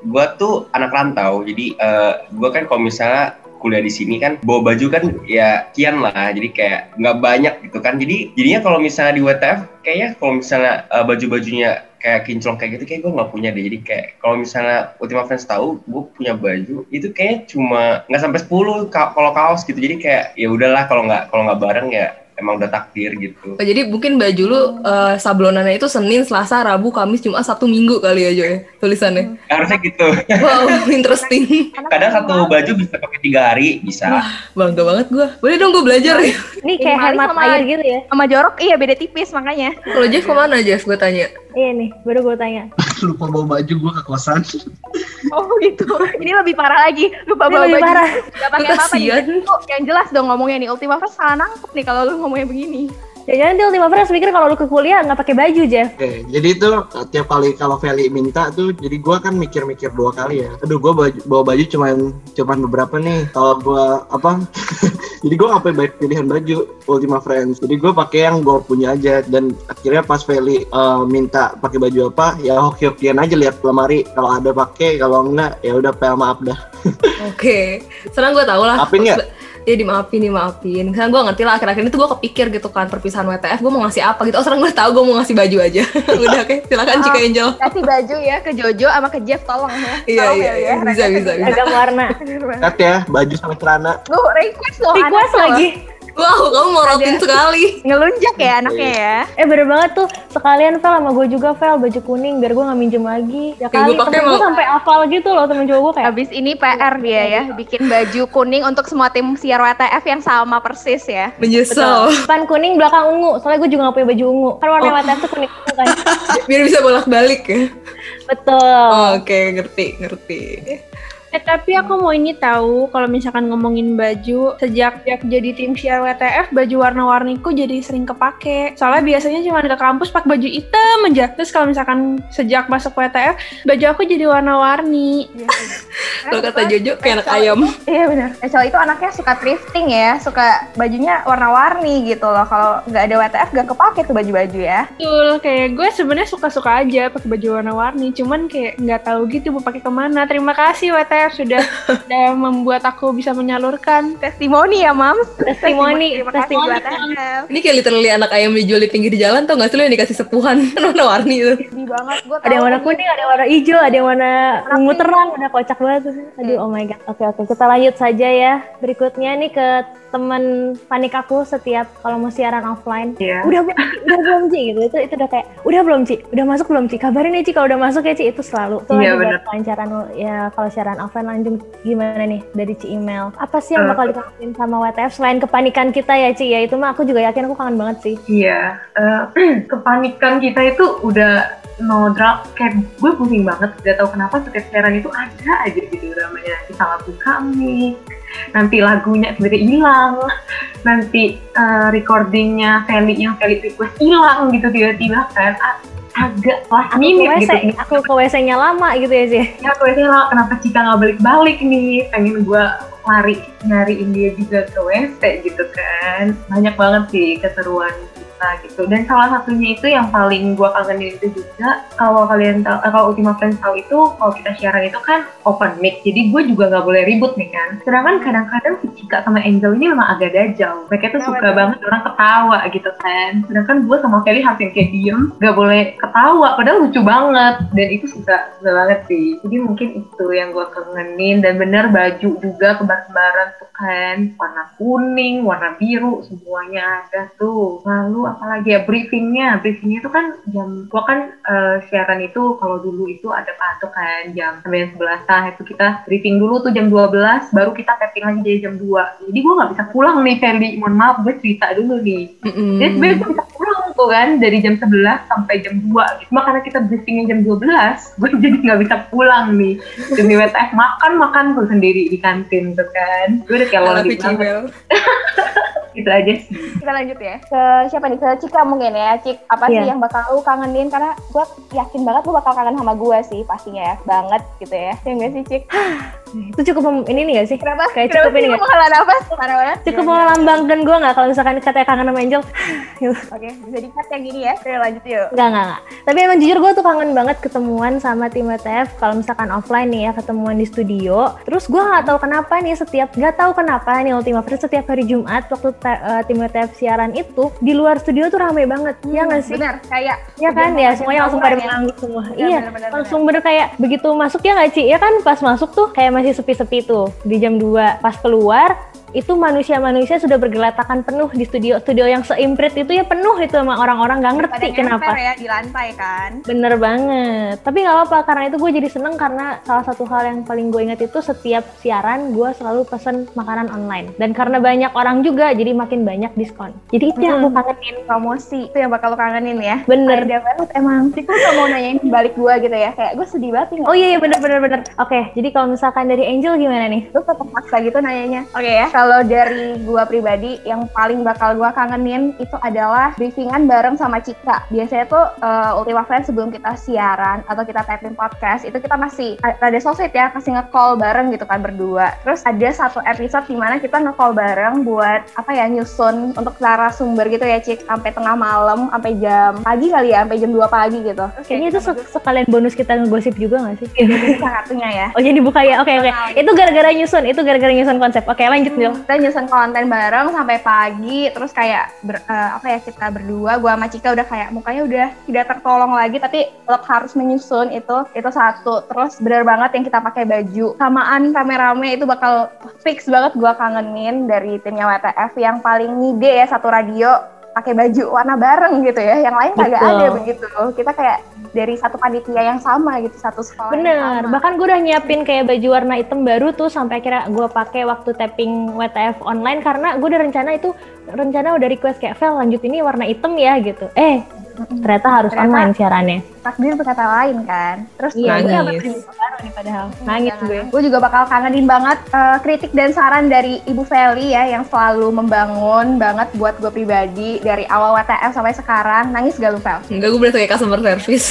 gue tuh anak rantau, jadi uh, gue kan kalau misalnya kuliah di sini kan bawa baju kan ya kian lah, jadi kayak nggak banyak gitu kan, jadi jadinya kalau misalnya di W T F kayaknya kalau misalnya uh, baju-bajunya kayak kinclong kayak gitu kayak gue nggak punya deh. Jadi kayak kalau misalnya Ultima Friends tahu gue punya baju itu kayak cuma nggak sampai sepuluh kalau kaos gitu, jadi kayak ya udahlah kalau nggak kalau nggak bareng ya emang udah takdir gitu. Oh, jadi mungkin baju lu uh, sablonannya itu Senin, Selasa, Rabu, Kamis, Jumat, Sabtu, Minggu kali ya Jo ya tulisannya. Harusnya gitu. Wow, interesting. Kadang satu baju bisa pakai tiga hari, bisa. Wah, bangga banget gue. Boleh dong gue belajar ya. Ini kayak hemat air gitu ya. Sama jorok, iya beda tipis makanya. Kalau Jeff kemana Jeff? Gue tanya. Iya nih, baru gue tanya. Lupa bawa baju gue ke kosan. Oh gitu, ini lebih parah lagi. Lupa bawa baju. Parah. Gak pakai apa-apa nih. Yang jelas dong ngomongnya nih, Ultima Friends salah nangkep nih kalau lu ngomongnya begini. Jangan-jangan dia Ultima Friends mikir kalau lu ke kuliah nggak pakai baju, Jeff. Oke, jadi itu tiap kali kalau Feli minta tuh, jadi gue kan mikir-mikir dua kali ya. Aduh, gue baju, bawa baju cuman cuman beberapa nih. Kalau gue apa? Jadi gue ngapain banyak pilihan baju Ultima Friends. Jadi gue pakai yang gue punya aja. Dan akhirnya pas Feli uh, minta pakai baju apa, ya hoki-hokian aja lihat lemari. Kalau ada pakai, kalau enggak ya udah pel maaf dah. Oke, sekarang gue tahu lah. Apin nggak? Ya dimaafin, dimaafin. Karena gue ngerti lah akhir-akhir ini tuh gue kepikir gitu kan perpisahan W T F gue mau ngasih apa gitu. Oh sekarang gue tahu gue mau ngasih baju aja. Udah oke, okay. Silakan Cika Angel. Kasih baju ya ke Jojo sama ke Jeff tolong ya. Iya iya ya, ya. Bisa bisa. Agak warna. Cut ya baju sama celana. Lu request loh. Request anak lagi. Loh. Wow, kamu morotin sekali. Ngelunjak ya anaknya ya. Eh bener banget tuh, sekalian Vel sama gue juga Vel baju kuning biar gue gak minjem lagi. Ya kali, temen gue sampai hafal gitu loh temen cowok gue kayak. Abis ini P R dia ya, bikin baju kuning untuk semua tim siar W T F yang sama persis ya. Menyesal. Depan kuning, belakang ungu, soalnya gue juga gak punya baju ungu. Kan warna oh. W T F tuh kuning kan. Biar bisa bolak-balik ya. Betul. Oh, oke, okay. ngerti, ngerti. Eh tapi aku mau ini tahu, kalau misalkan ngomongin baju, sejak Jeff jadi tim siar W T F, baju warna-warniku jadi sering kepake. Soalnya biasanya cuma ke kampus pakai baju hitam aja. Terus kalau misalkan sejak masuk W T F, baju aku jadi warna-warni. Kalau kata Jojo kayak anak ayam. Iya benar. Rachel itu anaknya suka thrifting ya, suka bajunya warna-warni gitu loh. Kalau nggak ada W T F nggak kepake tuh baju-baju ya. Betul, kayak gue sebenarnya suka-suka aja pakai baju warna-warni. Cuman kayak nggak tahu gitu mau pakai kemana. Terima kasih W T F sudah sudah membuat aku bisa menyalurkan testimoni ya, Mams. Testimoni, terima kasih buat Anda. Ini kayak literally anak ayam dijual di pinggir jalan, tau nggak sih lo yang dikasih sepuhan warna-warni itu. Sedih banget gue. Ada yang warna kuning, ada yang warna hijau, ada yang warna ungu terang, udah kocak banget. Aduh, oh my god. Oke oke, kita lanjut saja ya. Berikutnya nih ke temen panik aku setiap kalau mau siaran offline. Yeah. Udah belum, udah belum Ci gitu. Itu itu udah kayak udah belum Ci, udah masuk belum Ci. Kabarin ya Ci kalau udah masuk ya Ci, itu selalu. Itu yeah, ada wawancaran ya kalau siaran offline lanjut gimana nih dari Ci Email. Apa sih yang uh. bakal dikangenin sama W T F selain kepanikan kita ya Ci ya? Itu mah aku juga yakin aku kangen banget sih. Iya. Yeah. Uh, kepanikan kita itu udah no drop, kayak gue pusing banget, gak tau kenapa setiap siaran itu ada aja gitu dramanya, salah buka mic, nanti lagunya tiba-tiba hilang, nanti uh, recordingnya Feli yang Feli request hilang gitu tiba-tiba kan, agak last minute gitu. Aku ke W C-nya lama gitu ya sih. Ya ke W C-nya lama, kenapa Cika gak balik-balik nih, pengen gue lari nyariin dia juga ke W C gitu kan, banyak banget sih keseruan gitu. Dan salah satunya itu yang paling gua kangenin itu juga, kalau kalian tahu, kalau Ultima Friends tahu itu kalau kita siaran itu kan open mic, jadi gue juga nggak boleh ribut nih kan. Sedangkan kadang-kadang si Cika sama Angel ini memang agak dajal, mereka tuh nah, suka bener. banget orang ketawa gitu kan. Sedangkan gue sama Kelly harus yang kayak diem, nggak boleh ketawa, padahal lucu banget dan itu suka suka banget sih. Jadi mungkin itu yang gue kangenin. Dan bener baju juga kebar-kebaran tuh kan, warna kuning, warna biru, semuanya ada tuh. Lalu apalagi ya, briefingnya, briefingnya itu kan jam, gua kan uh, siaran itu kalau dulu itu ada patok kan jam sembilan sebelas, itu kita briefing dulu tuh jam dua belas, baru kita tapping lagi jadi jam dua, jadi gua gak bisa pulang nih Feli, mohon maaf gue cerita dulu nih. Mm-hmm. Jadi sebenernya gua bisa pulang tuh kan dari jam sebelas sampai jam dua gitu. Cuma karena kita briefingnya jam dua belas, gue jadi gak bisa pulang nih demi W T F, makan-makan tuh sendiri di kantin tuh kan, gue udah kayak loli banget. Gitu aja sih. Kita lanjut ya ke siapa nih, ke Cika mungkin ya. Cik, apa yeah. sih yang bakal lu kangenin, karena gue yakin banget lu bakal kangen sama gue sih pastinya ya, banget gitu ya, ya gak sih Cik? Itu cukup mem- ini nih gak sih? Kenapa? Kayak cukup ini gak? Cukup melambangkan gue gak kalau misalkan katanya kangen sama Angel? Oke, bisa di-cut yang gini ya, kita lanjut yuk. Enggak, enggak, enggak. Tapi emang jujur gue tuh kangen banget ketemuan sama tim W T F, kalau misalkan offline nih ya, ketemuan di studio. Terus gue gak tahu kenapa nih, setiap, gak tahu kenapa nih Ultima Friends setiap hari Jumat, waktu te- uh, tim W T F siaran itu, di luar studio tuh rame banget, hmm, ya gak sih? Bener, kayak ya kan, ya semuanya langsung pada menanggung semua. Iya, langsung bener kayak begitu masuk ya gak Ci? Ya kan pas masuk tuh kayak masih sepi-sepi tuh di jam dua, pas keluar itu manusia-manusia sudah bergelatakan penuh di studio. Studio yang seimprit itu ya penuh itu sama orang-orang, gak ngerti pada kenapa. Pada ya di lantai kan. Bener banget. Tapi gak apa-apa, karena itu gue jadi seneng, karena salah satu hal yang paling gue ingat itu setiap siaran gue selalu pesen makanan online. Dan karena banyak orang juga, jadi makin banyak diskon. Jadi itu hmm. yang gue kangenin. Promosi, itu yang bakal lo kangenin ya. Bener. Ada banget emang. Jadi gue gak mau nanyain balik gue gitu ya. Kayak gue sedih banget nih. Oh iya, iya bener-bener. Bener. Oke, jadi kalau misalkan dari Angel gimana nih? Lo tetap maksa gitu nanyanya. Oke okay, ya. Kalau dari gua pribadi, yang paling bakal gua kangenin itu adalah briefingan bareng sama Cika. Biasanya tuh uh, Ultima Friends sebelum kita siaran atau kita tapin podcast, itu kita masih ada sosmed ya, masih nge-call bareng gitu kan berdua. Terus ada satu episode dimana kita nge-call bareng buat apa ya, nyusun untuk narasumber gitu ya Cik, sampai tengah malam, sampai jam pagi kali ya, sampai jam dua pagi gitu. Terus kayaknya itu se- sekalian bonus kita ngegosip juga nggak sih? Itu kartunya ya. Oh jadi buka ya, oke okay, oke. Okay. Itu gara-gara nyusun, itu gara-gara nyusun konsep. Oke okay, lanjut hmm. yuk. Kita nyusun konten bareng sampai pagi, terus kayak ber, uh, apa ya, kita berdua, gue sama Cika udah kayak mukanya udah tidak tertolong lagi, tapi tetap harus menyusun itu, itu satu. Terus bener banget yang kita pakai baju samaan rame-rame, itu bakal fix banget gue kangenin dari timnya W T F. Yang paling ngide ya, satu radio pakai baju warna bareng gitu ya, yang lain kagak ada begitu. Kita kayak dari satu panitia yang sama gitu, satu sekolah. Bener, bahkan gue udah nyiapin kayak baju warna hitam baru tuh sampai akhirnya gue pakai waktu taping W T F online, karena gue udah rencana itu, rencana udah request kayak Vel lanjut ini warna hitam ya gitu. Eh ternyata harus ternyata online siarannya. takdir berkata lain kan. Terus iya, gue apa prinsip baru nih padahal. Nangis gue. Gue juga bakal kangenin banget uh, kritik dan saran dari Ibu Feli ya, yang selalu membangun banget buat gue pribadi dari awal W T F sampai sekarang. Nangis gak lu, Fel? Enggak, gue berasa kayak customer service.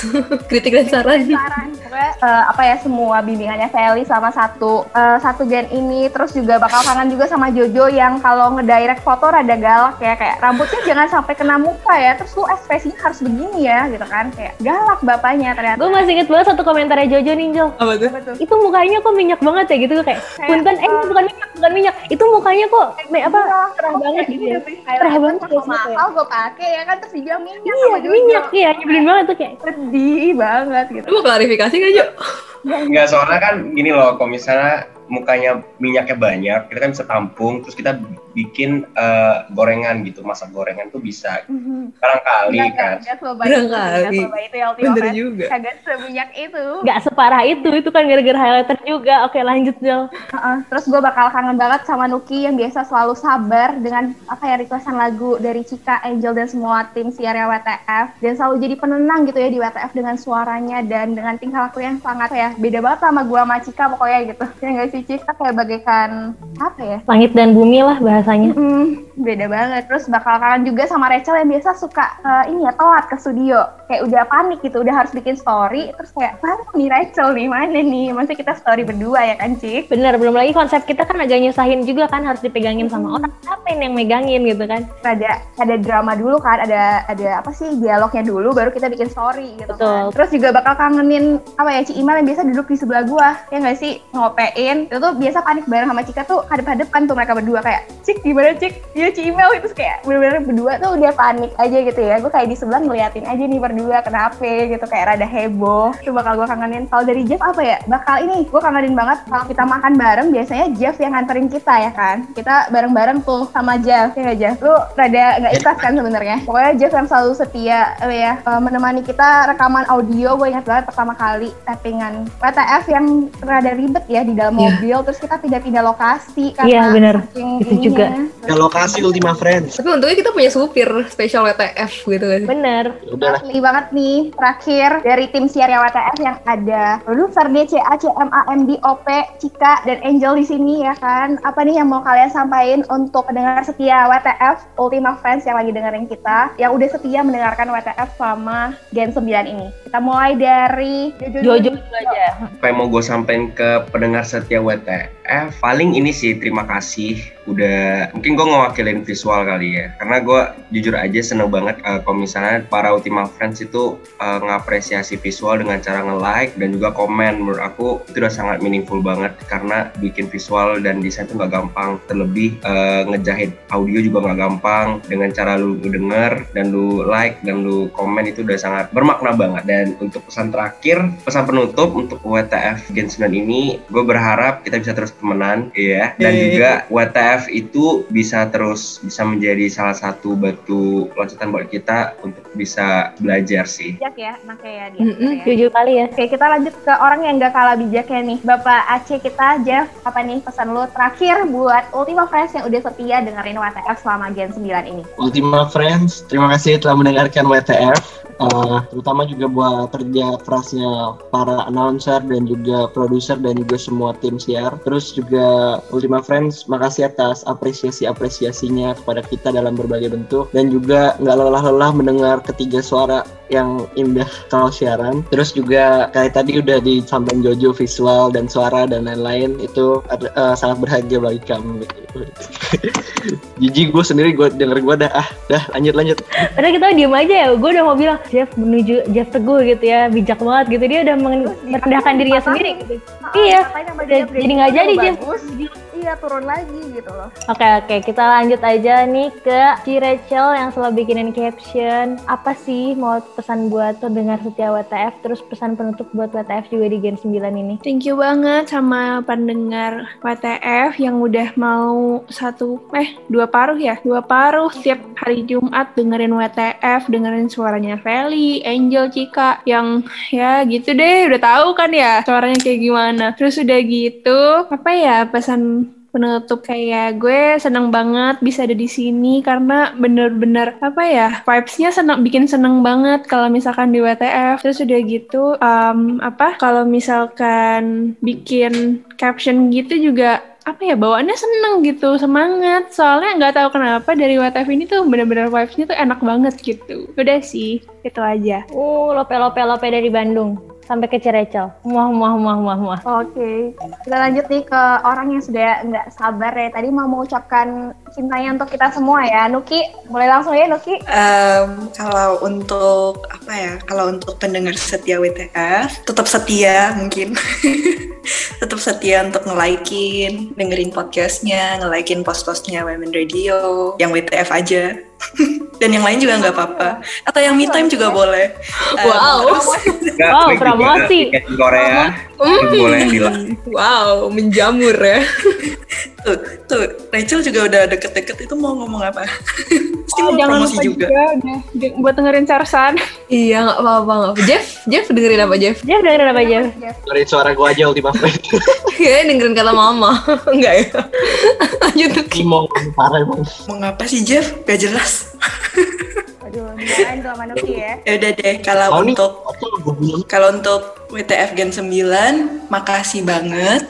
kritik dan saran. Kritik dan saran. Gue uh, apa ya, semua bimbingannya Feli sama satu uh, satu gen ini. Terus juga bakal kangen juga sama Jojo yang kalau ngedirect foto rada galak ya, kayak rambutnya jangan sampai kena muka ya. Terus lu ekspresinya harus begini ya gitu kan, kayak galak bapaknya ternyata. Gue masih inget banget satu komentarnya Jojo nih, Jo. Apa tuh? Itu mukanya kok minyak banget ya gitu, kayak punten, eh uh, bukan minyak, bukan minyak. Itu mukanya kok kayak apa, cerah banget gitu ya. Cerah banget. Kalau mahal gue pake ya kan, terus dibilang minyak. Iya, minyak ya, nyebelin banget tuh kayak. Sedih banget gitu. Lu klarifikasi gak, Jo? Enggak, soalnya kan gini loh, kalau misalnya mukanya minyaknya banyak, kita kan bisa tampung, terus kita bikin uh, gorengan gitu, masak gorengan tuh bisa. Mm-hmm. Barangkali kan. Barangkali. Bener juga. Kagak seminyak itu. Gak separah itu, itu kan gara-gara highlighter juga. Oke, lanjut, Jel. Uh-uh. Terus gue bakal kangen banget sama Nuki yang biasa selalu sabar dengan apa ya, requestan lagu dari Cika, Angel, dan semua tim siarnya W T F. Dan selalu jadi penenang gitu ya di W T F dengan suaranya dan dengan tingkah laku yang sangat ya, beda banget sama gue sama Cika pokoknya gitu. Ya gak sih? Cika kayak bagaikan apa ya, langit dan bumi lah bahasanya. Mm-hmm. Beda banget. Terus bakal kangen juga sama Rachel yang biasa suka uh, ini ya, telat ke studio, kayak udah panik gitu, udah harus bikin story, terus kayak mana nih Rachel nih, mana nih, masa kita story berdua ya kan, Cik? Bener, belum lagi konsep kita kan agak nyusahin juga kan, harus dipegangin sama orang, siapa yang megangin gitu kan, ada ada drama dulu kan, ada ada apa sih, dialognya dulu baru kita bikin story gitu. Betul. Kan terus juga bakal kangenin apa ya, Ci Imal yang biasa duduk di sebelah gua ya nggak sih, ngopein. Itu tuh biasa panik bareng sama Cika tuh, hadap-hadap kan tuh mereka berdua kayak, Cik gimana Cik? Iya Ci Imel, itu kayak bener-bener berdua tuh udah panik aja gitu ya. Gue kayak di sebelah ngeliatin aja nih berdua kenapa gitu, kayak rada heboh. Itu bakal gue kangenin. Kalau dari Jeff apa ya? Bakal ini, gue kangenin banget kalau kita makan bareng, biasanya Jeff yang nganterin kita ya kan. Kita bareng-bareng tuh sama Jeff, ya gak Jeff? Lu rada gak ikhlas kan sebenarnya. Pokoknya Jeff yang selalu setia uh, ya uh, menemani kita rekaman audio. Gue ingat banget pertama kali tappingan W T F yang rada ribet ya di dalam mobil. Yeah. Terus kita pindah-pindah lokasi karena iya bener, itu juga pindah lokasi Ultima Friends. Tapi untungnya kita punya supir spesial W T F gitu kan. Bener, asli banget nih. Terakhir dari tim siarnya W T F yang ada produser D C A, C M A, M D, O P, Cika, dan Angel di sini ya kan. Apa nih yang mau kalian sampaikan untuk pendengar setia W T F Ultima Friends yang lagi dengerin kita, yang udah setia mendengarkan W T F sama Gen sembilan ini? Kita mulai dari Jojo dulu aja. Apa yang mau gue sampaikan ke pendengar setia W T F W T F paling ini sih, terima kasih udah, mungkin gue ngewakilin visual kali ya, karena gue jujur aja seneng banget uh, kalau misalnya para Ultima Friends itu uh, ngapresiasi visual dengan cara nge-like dan juga komen. Menurut aku itu udah sangat meaningful banget, karena bikin visual dan desain tuh gak gampang, terlebih uh, ngejahit audio juga gak gampang. Dengan cara lu denger dan lu like dan lu komen itu udah sangat bermakna banget. Dan untuk pesan terakhir, pesan penutup untuk W T F Gen sembilan ini, gue berharap kita bisa terus temenan ya, dan juga W T F itu bisa terus bisa menjadi salah satu batu loncatan buat kita untuk bisa belajar sih. Bijak ya, makanya ya dia. Jujur kali ya. Oke, kita lanjut ke orang yang gak kalah bijaknya nih, Bapak Aceh kita, Jeff. Apa nih pesan lo terakhir buat Ultima Friends yang udah setia dengerin W T F selama Gen sembilan ini? Ultima Friends, terima kasih telah mendengarkan W T F. Uh, terutama juga buat kerja kerasnya para announcer dan juga produser dan juga semua tim siar. Terus juga Ultima Friends, makasih atas apresiasi-apresiasinya kepada kita dalam berbagai bentuk, dan juga nggak lelah-lelah mendengar ketiga suara yang indah kalau siaran. Terus juga kayak tadi udah disampaikan Jojo, visual dan suara dan lain-lain itu ada, uh, sangat berharga bagi kami. Jijik gue sendiri, gue denger gue dah ah dah lanjut-lanjut. Padahal kita diem aja ya, gue udah mau bilang Jeff menuju Jeff teguh gitu ya, bijak banget gitu, dia udah merendahkan dirinya sendiri gitu. Nah, iya, jadi nggak jadi Jeff. Iya, turun lagi gitu loh. Oke oke, kita lanjut aja nih ke si Rachel yang selalu bikinin caption. Apa sih mau pesan buat pendengar setia W T F, terus pesan penutup buat W T F juga di Gen sembilan ini? Thank you banget sama pendengar W T F yang udah mau satu eh dua paruh ya, dua paruh setiap hari Jumat dengerin W T F, dengerin suaranya Feli, Angel, Cika, yang ya gitu deh, udah tahu kan ya suaranya kayak gimana. Terus udah gitu, apa ya pesan penutup kayak gue seneng banget bisa ada di sini karena bener-bener apa ya vibes-nya seneng, bikin seneng banget kalau misalkan di W T F. Terus udah gitu um, apa kalau misalkan bikin caption gitu juga apa ya bawaannya seneng gitu, semangat. Soalnya nggak tahu kenapa dari W T F ini tuh bener-bener vibes-nya tuh enak banget gitu. Udah sih, itu aja. Uh, lope-lope-lope dari Bandung sampai ke Cirecel. Muah, muah, muah, muah, muah. Oke. Kita lanjut nih ke orang yang sudah nggak sabar ya. Tadi mau mengucapkan cintanya untuk kita semua ya. Nuki, boleh langsung ya Nuki? Um, kalau untuk, apa ya, kalau untuk pendengar setia W T F, tetap setia mungkin. Tetap setia untuk nge-like-in, dengerin podcastnya, nge-like-in post-postnya Women Radio, yang W T F aja. Dan yang lain juga nggak apa-apa, atau yang me time juga boleh. Wow, um, wow promosi tiket Korea mm. boleh dilakukan. Wow, menjamur ya. Tuh, tuh Rachel juga udah deket-deket itu mau ngomong apa? Pasti oh, mau promosi juga. juga. Buat dengerin Carsan. Iya, nggak apa-apa nggak. Jeff, Jeff dengerin apa Jeff? Jeff dengerin apa Jeff? Dengerin suara gue aja ultima friend. Iya, dengerin kata mama. Enggak ya. Lanjut lagi. Mau parah emang. Mau ngapa sih Jeff? Gak jelas. Aduh, jangan dua manusia ya. Ya udah deh, kalau oh, untuk kalau untuk W T F Gen sembilan, makasih banget.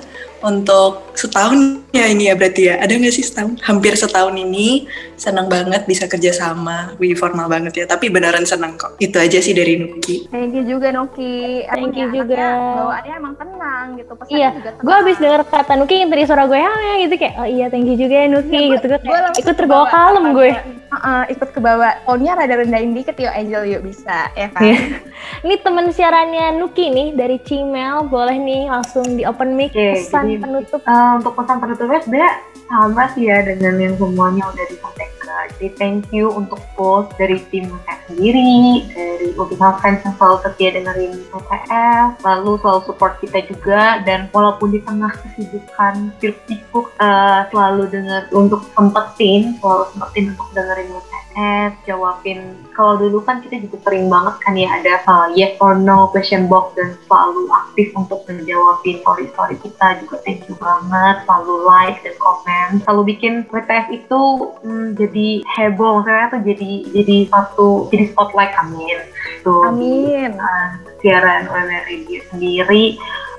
Untuk setahun ya ini ya berarti ya, ada nggak sih setahun? Hampir setahun ini, senang banget bisa kerja sama. Wih, formal banget ya, tapi beneran senang kok. Itu aja sih dari Nuki. Thank you juga Nuki. Thank you juga. Bawaannya emang tenang gitu. Pesannya iya, gue abis denger kata Nuki yang teri suara gue ya gitu kayak, oh iya thank you juga ya Nuki ya, gitu. Gue kayak ikut terbawa kalem gue. Uh, ikut ke bawah, tone-nya rada rendahin dikit yuk Angel yuk bisa ya kan? Yeah. Ini teman siarannya Nuki nih dari Cimel, boleh nih langsung di open mic okay, pesan jadi, penutup. Uh, untuk pesan penutupnya sebenarnya sama sih ya dengan yang semuanya udah disampaikan. Jadi thank you untuk post dari tim saya sendiri, dari Ultima Friends yang selalu setia dengerin W T F, lalu selalu support kita juga dan walaupun di tengah kesibukan sibuk uh, selalu denger untuk sempetin, selalu sempetin untuk dengerin W T F, jawabin. Kalau dulu kan kita juga sering banget kan ya ada uh, yes or no question box dan selalu aktif untuk menjawabin story-story kita juga. Thank you banget, selalu like dan komen, selalu bikin W T F itu hmm, jadi heboh, maksudnya tuh jadi jadi satu jadi spotlight amin. Tuh, amin. Uh, siaran Women Radio sendiri.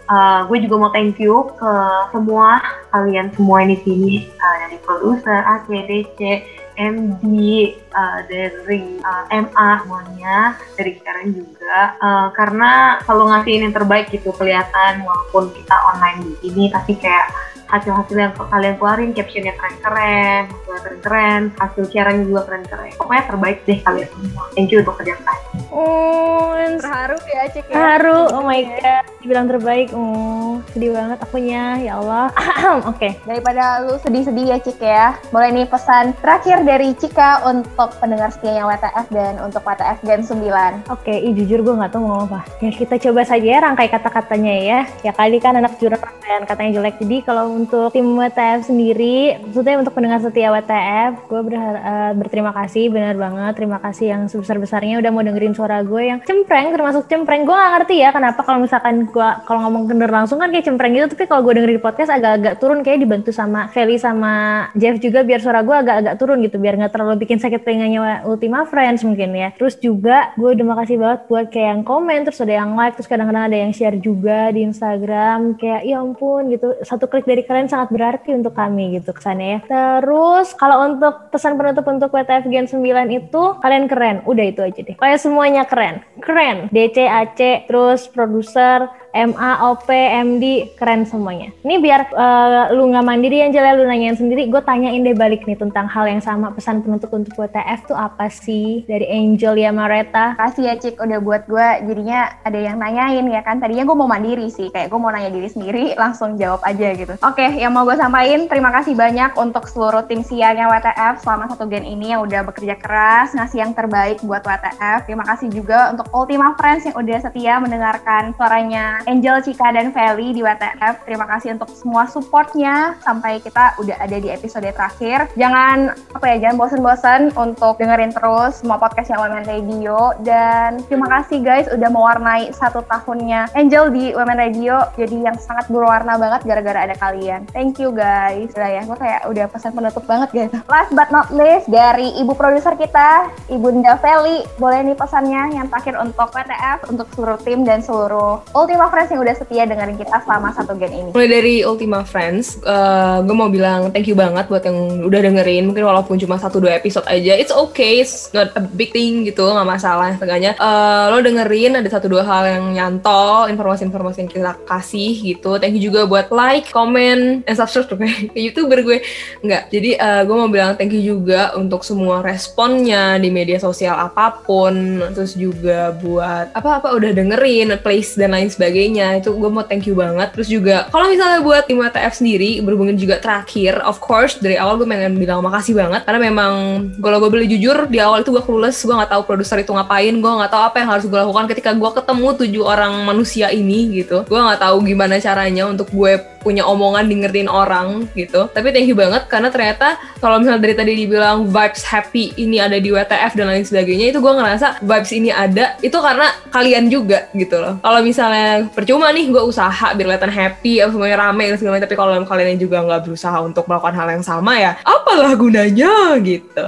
Uh, gue juga mau thank you ke semua kalian semua di sini uh, dari produser A C D C, M D, uh, dari uh, M A semuanya, dari Karen juga uh, karena selalu ngasihin yang terbaik gitu kelihatan walaupun kita online begini tapi kayak hasil-hasil yang kalian keluarin, captionnya keren-keren, keren-keren, hasil siarannya juga keren-keren. Pokoknya terbaik deh kalian semua. Thank you untuk kerja kalian. Oh, terharu ya cek ya. Terharu, oh my god, dibilang terbaik. Oh, sedih banget akunya, ya Allah. Oke, okay. Daripada lu sedih-sedih ya Cik ya. Boleh nih pesan terakhir dari Cika untuk pendengar setianya W T F dan untuk W T F Gen sembilan. Oke, okay, jujur gue nggak tahu mau apa. Ya kita coba saja ya rangkai kata-katanya ya. Ya kali kan anak jurang dan katanya jelek. Jadi kalau untuk tim W T F sendiri, maksudnya untuk pendengar setia W T F, gue berhar- uh, berterima kasih, benar banget, terima kasih yang sebesar-besarnya udah mau dengerin suara gue yang cempreng, termasuk cempreng. Gue gak ngerti ya kenapa kalau misalkan gue kalau ngomong kendor langsung kan kayak cempreng gitu, tapi kalau gue dengerin podcast agak-agak turun, kayak dibantu sama Feli sama Jeff juga biar suara gue agak-agak turun gitu, biar gak terlalu bikin sakit telinganya Ultima Friends mungkin ya. Terus juga gue udah makasih banget buat kayak yang komen, terus ada yang like, terus kadang-kadang ada yang share juga di Instagram, kayak ya ampun gitu, satu klik dari kalian sangat berarti untuk kami gitu kesannya ya. Terus kalau untuk pesan penutup untuk W T F Gen sembilan itu kalian keren, udah itu aja deh. Kayak semuanya keren, keren. D C, A C, terus produser, M A, O P, M D, keren semuanya. Ini biar uh, lu nggak mandiri Angel ya, lu nanyain sendiri, gue tanyain deh balik nih tentang hal yang sama. Pesan penutup untuk W T F tuh apa sih dari Angel ya Mareta? Makasih ya Cik udah buat gue jadinya ada yang nanyain ya kan. Tadinya gue mau mandiri sih, kayak gue mau nanya diri sendiri langsung jawab aja gitu. Oke, yang mau gue sampaikan terima kasih banyak untuk seluruh tim siarnya W T F selama satu gen ini yang udah bekerja keras, ngasih yang terbaik buat W T F. Terima kasih juga untuk Ultima Friends yang udah setia mendengarkan suaranya Angel, Cika, dan Feli di W T F. Terima kasih untuk semua supportnya sampai kita udah ada di episode terakhir. Jangan apa ya, jangan bosen-bosen untuk dengerin terus semua podcastnya Women Radio. Dan terima kasih guys udah mewarnai satu tahunnya Angel di Women Radio. Jadi yang sangat berwarna banget gara-gara ada kalian. Thank you guys. Udah ya, gue kayak udah pesan penutup banget guys. Last but not least dari ibu produser kita, Ibunda Feli. Boleh nih pesannya yang terakhir untuk W T F, untuk seluruh tim dan seluruh Ultima Friends yang udah setia dengerin kita selama satu gen ini. Mulai dari Ultima Friends, uh, gue mau bilang thank you banget buat yang udah dengerin, mungkin walaupun cuma satu dua episode aja, it's okay, it's not a big thing gitu, gak masalah. Setengahnya uh, lo dengerin ada satu dua hal yang nyantol, informasi-informasi yang kita kasih gitu. Thank you juga buat like, comment, and subscribe tuh kayak YouTuber gue. Enggak, jadi uh, gue mau bilang thank you juga untuk semua responnya di media sosial apapun, terus juga buat apa-apa udah dengerin, place dan lain sebagainya. Itu gue mau thank you banget. Terus juga kalau misalnya buat tim W T F sendiri, berhubungin juga terakhir, of course dari awal gue pengen bilang makasih banget karena memang kalau gue boleh jujur di awal itu gue clueless, gue nggak tahu produser itu ngapain, gue nggak tahu apa yang harus gue lakukan ketika gue ketemu tujuh orang manusia ini gitu. Gue nggak tahu gimana caranya untuk gue punya omongan dengerin orang gitu. Tapi thank you banget karena ternyata kalau misalnya dari tadi dibilang vibes happy ini ada di W T F dan lain sebagainya, itu gue ngerasa vibes ini ada itu karena kalian juga gitu loh. Kalau misalnya percuma nih gue usaha biar kelihatan happy, semuanya rame dan segala macam, tapi kalau kalian juga nggak berusaha untuk melakukan hal yang sama ya, apalah gunanya gitu.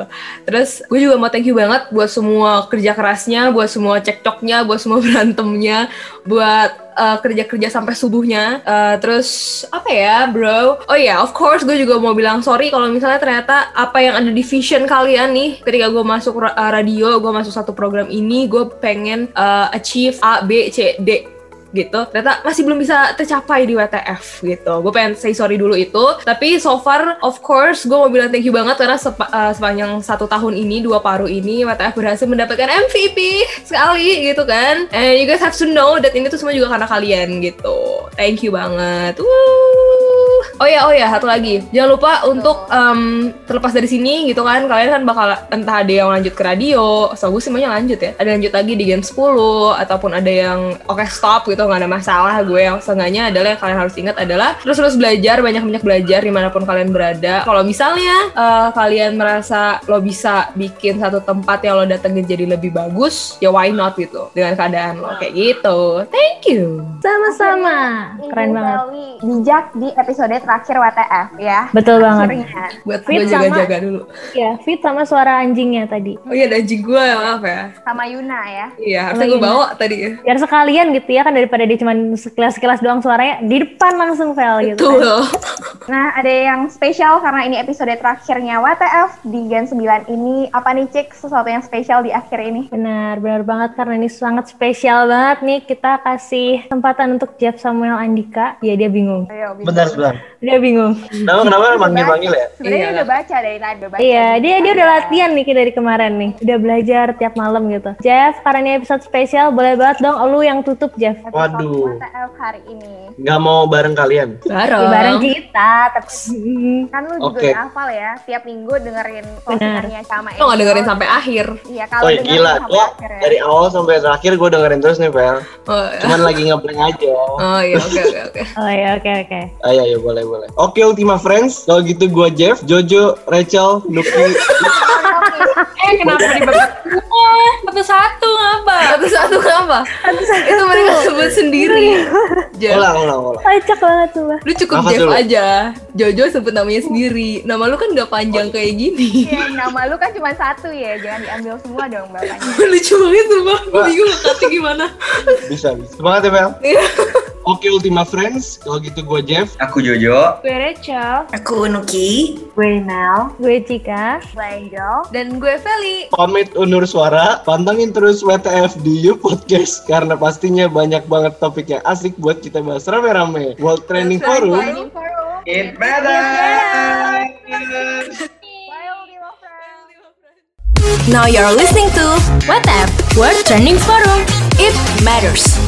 Terus gue juga mau thank you banget buat semua kerja kerasnya, buat semua cekcoknya, buat semua berantemnya, buat Uh, kerja-kerja sampai subuhnya. Uh, terus apa ya bro? Oh ya, yeah, of course gue juga mau bilang sorry kalau misalnya ternyata apa yang ada di vision kalian nih ketika gue masuk ra- radio, gue masuk satu program ini, gue pengen uh, achieve A, B, C, D gitu, ternyata masih belum bisa tercapai di W T F gitu. Gue pengen say sorry dulu itu, tapi so far of course gue mau bilang thank you banget karena sepa, uh, sepanjang satu tahun ini, dua paruh ini W T F berhasil mendapatkan M V P sekali gitu kan, and you guys have to know that ini tuh semua juga karena kalian gitu. Thank you banget. Woo. Oh ya, oh ya, satu lagi. Jangan lupa untuk um, terlepas dari sini gitu kan, kalian kan bakal entah ada yang lanjut ke radio, so gue semuanya lanjut ya. Ada lanjut lagi di game sepuluh, ataupun ada yang oke okay, stop gitu, nggak ada masalah gue. Yang setengahnya adalah yang kalian harus ingat adalah terus-terus belajar, banyak-banyak belajar dimanapun kalian berada. Kalau misalnya uh, kalian merasa lo bisa bikin satu tempat yang lo datengin jadi lebih bagus, ya why not gitu dengan keadaan lo kayak gitu. Thank you. Sama-sama. Keren banget. Bijak di episode terakhir W T F ya. Betul banget. Buat gue jaga-jaga dulu. Iya, fit sama suara anjingnya tadi. Oh iya, ada anjing gue, maaf ya. Sama Yuna ya. Iya, harusnya gue bawa tadi ya. Biar sekalian gitu ya, kan daripada dia cuma sekilas-sekilas doang suaranya, di depan langsung fail gitu. Betul. Nah, ada yang spesial karena ini episode terakhirnya W T F di Gen sembilan ini. Apa nih Cik, sesuatu yang spesial di akhir ini? Benar, benar banget karena ini sangat spesial banget nih. Kita kasih kesempatan untuk Jeff Samuel Andika. Iya, dia bingung. Benar, benar. Dia bingung. Kenapa kenapa manggil-manggil ya? Sebenarnya iya. Udah baca dari tadi. Iya, dia dia udah latihan nih dari kemarin nih. Udah belajar tiap malam gitu. Jeff, karena ini episode spesial, boleh banget dong lu yang tutup Jeff. Waduh. W T F hari ini. Enggak mau bareng kalian? Bareng. Ya, bareng kita, tapi kan lu juga okay. Hafal ya, tiap minggu dengerin postingannya sama Eko. Lo enggak dengerin sampai akhir. Iya, kalau oh, dengerin gila. Sampai oh, akhir. Ya. Dari awal sampai terakhir gue dengerin terus nih, Pel. Oh, cuman lagi ngeblank aja. Oh iya, oke oke oke. Oh iya, oke oke. Ayo ayo. Boleh, boleh. Oke, Ultima Friends. Kalau gitu gue Jeff, Jojo, Rachel, Nuki. Eh, kenapa dibagi? Satu-satu ngapa? Satu-satu ngapa? Satu-satu. Itu mereka sebut sendiri. Olah, olah, olah. Kocak banget tuh. Lu cukup Jeff aja. Jojo sebut namanya sendiri. Nama lu kan gak panjang kayak gini. Iya, nama lu kan cuma satu ya. Jangan diambil semua dong, bapaknya. Lucu banget tuh, Bang. Bingung katanya gimana. Bisa, bisa. Semangat ya, Mel. Oke, Ultima Friends. Kalau gitu gue Jeff. Aku Jojo. Gue Rachel. Aku Nuki. Gue Nel. Gue Cika. Gue Angel. Dan gue Feli. Pamit undur suara. Pantengin terus W T F di You Podcast. Karena pastinya banyak banget topik yang asik buat kita bahas rame-rame. World Training Forum. Training Forum. It better. Bye, Ultima Friends. Now you're listening to W T F World Training Forum. It matters.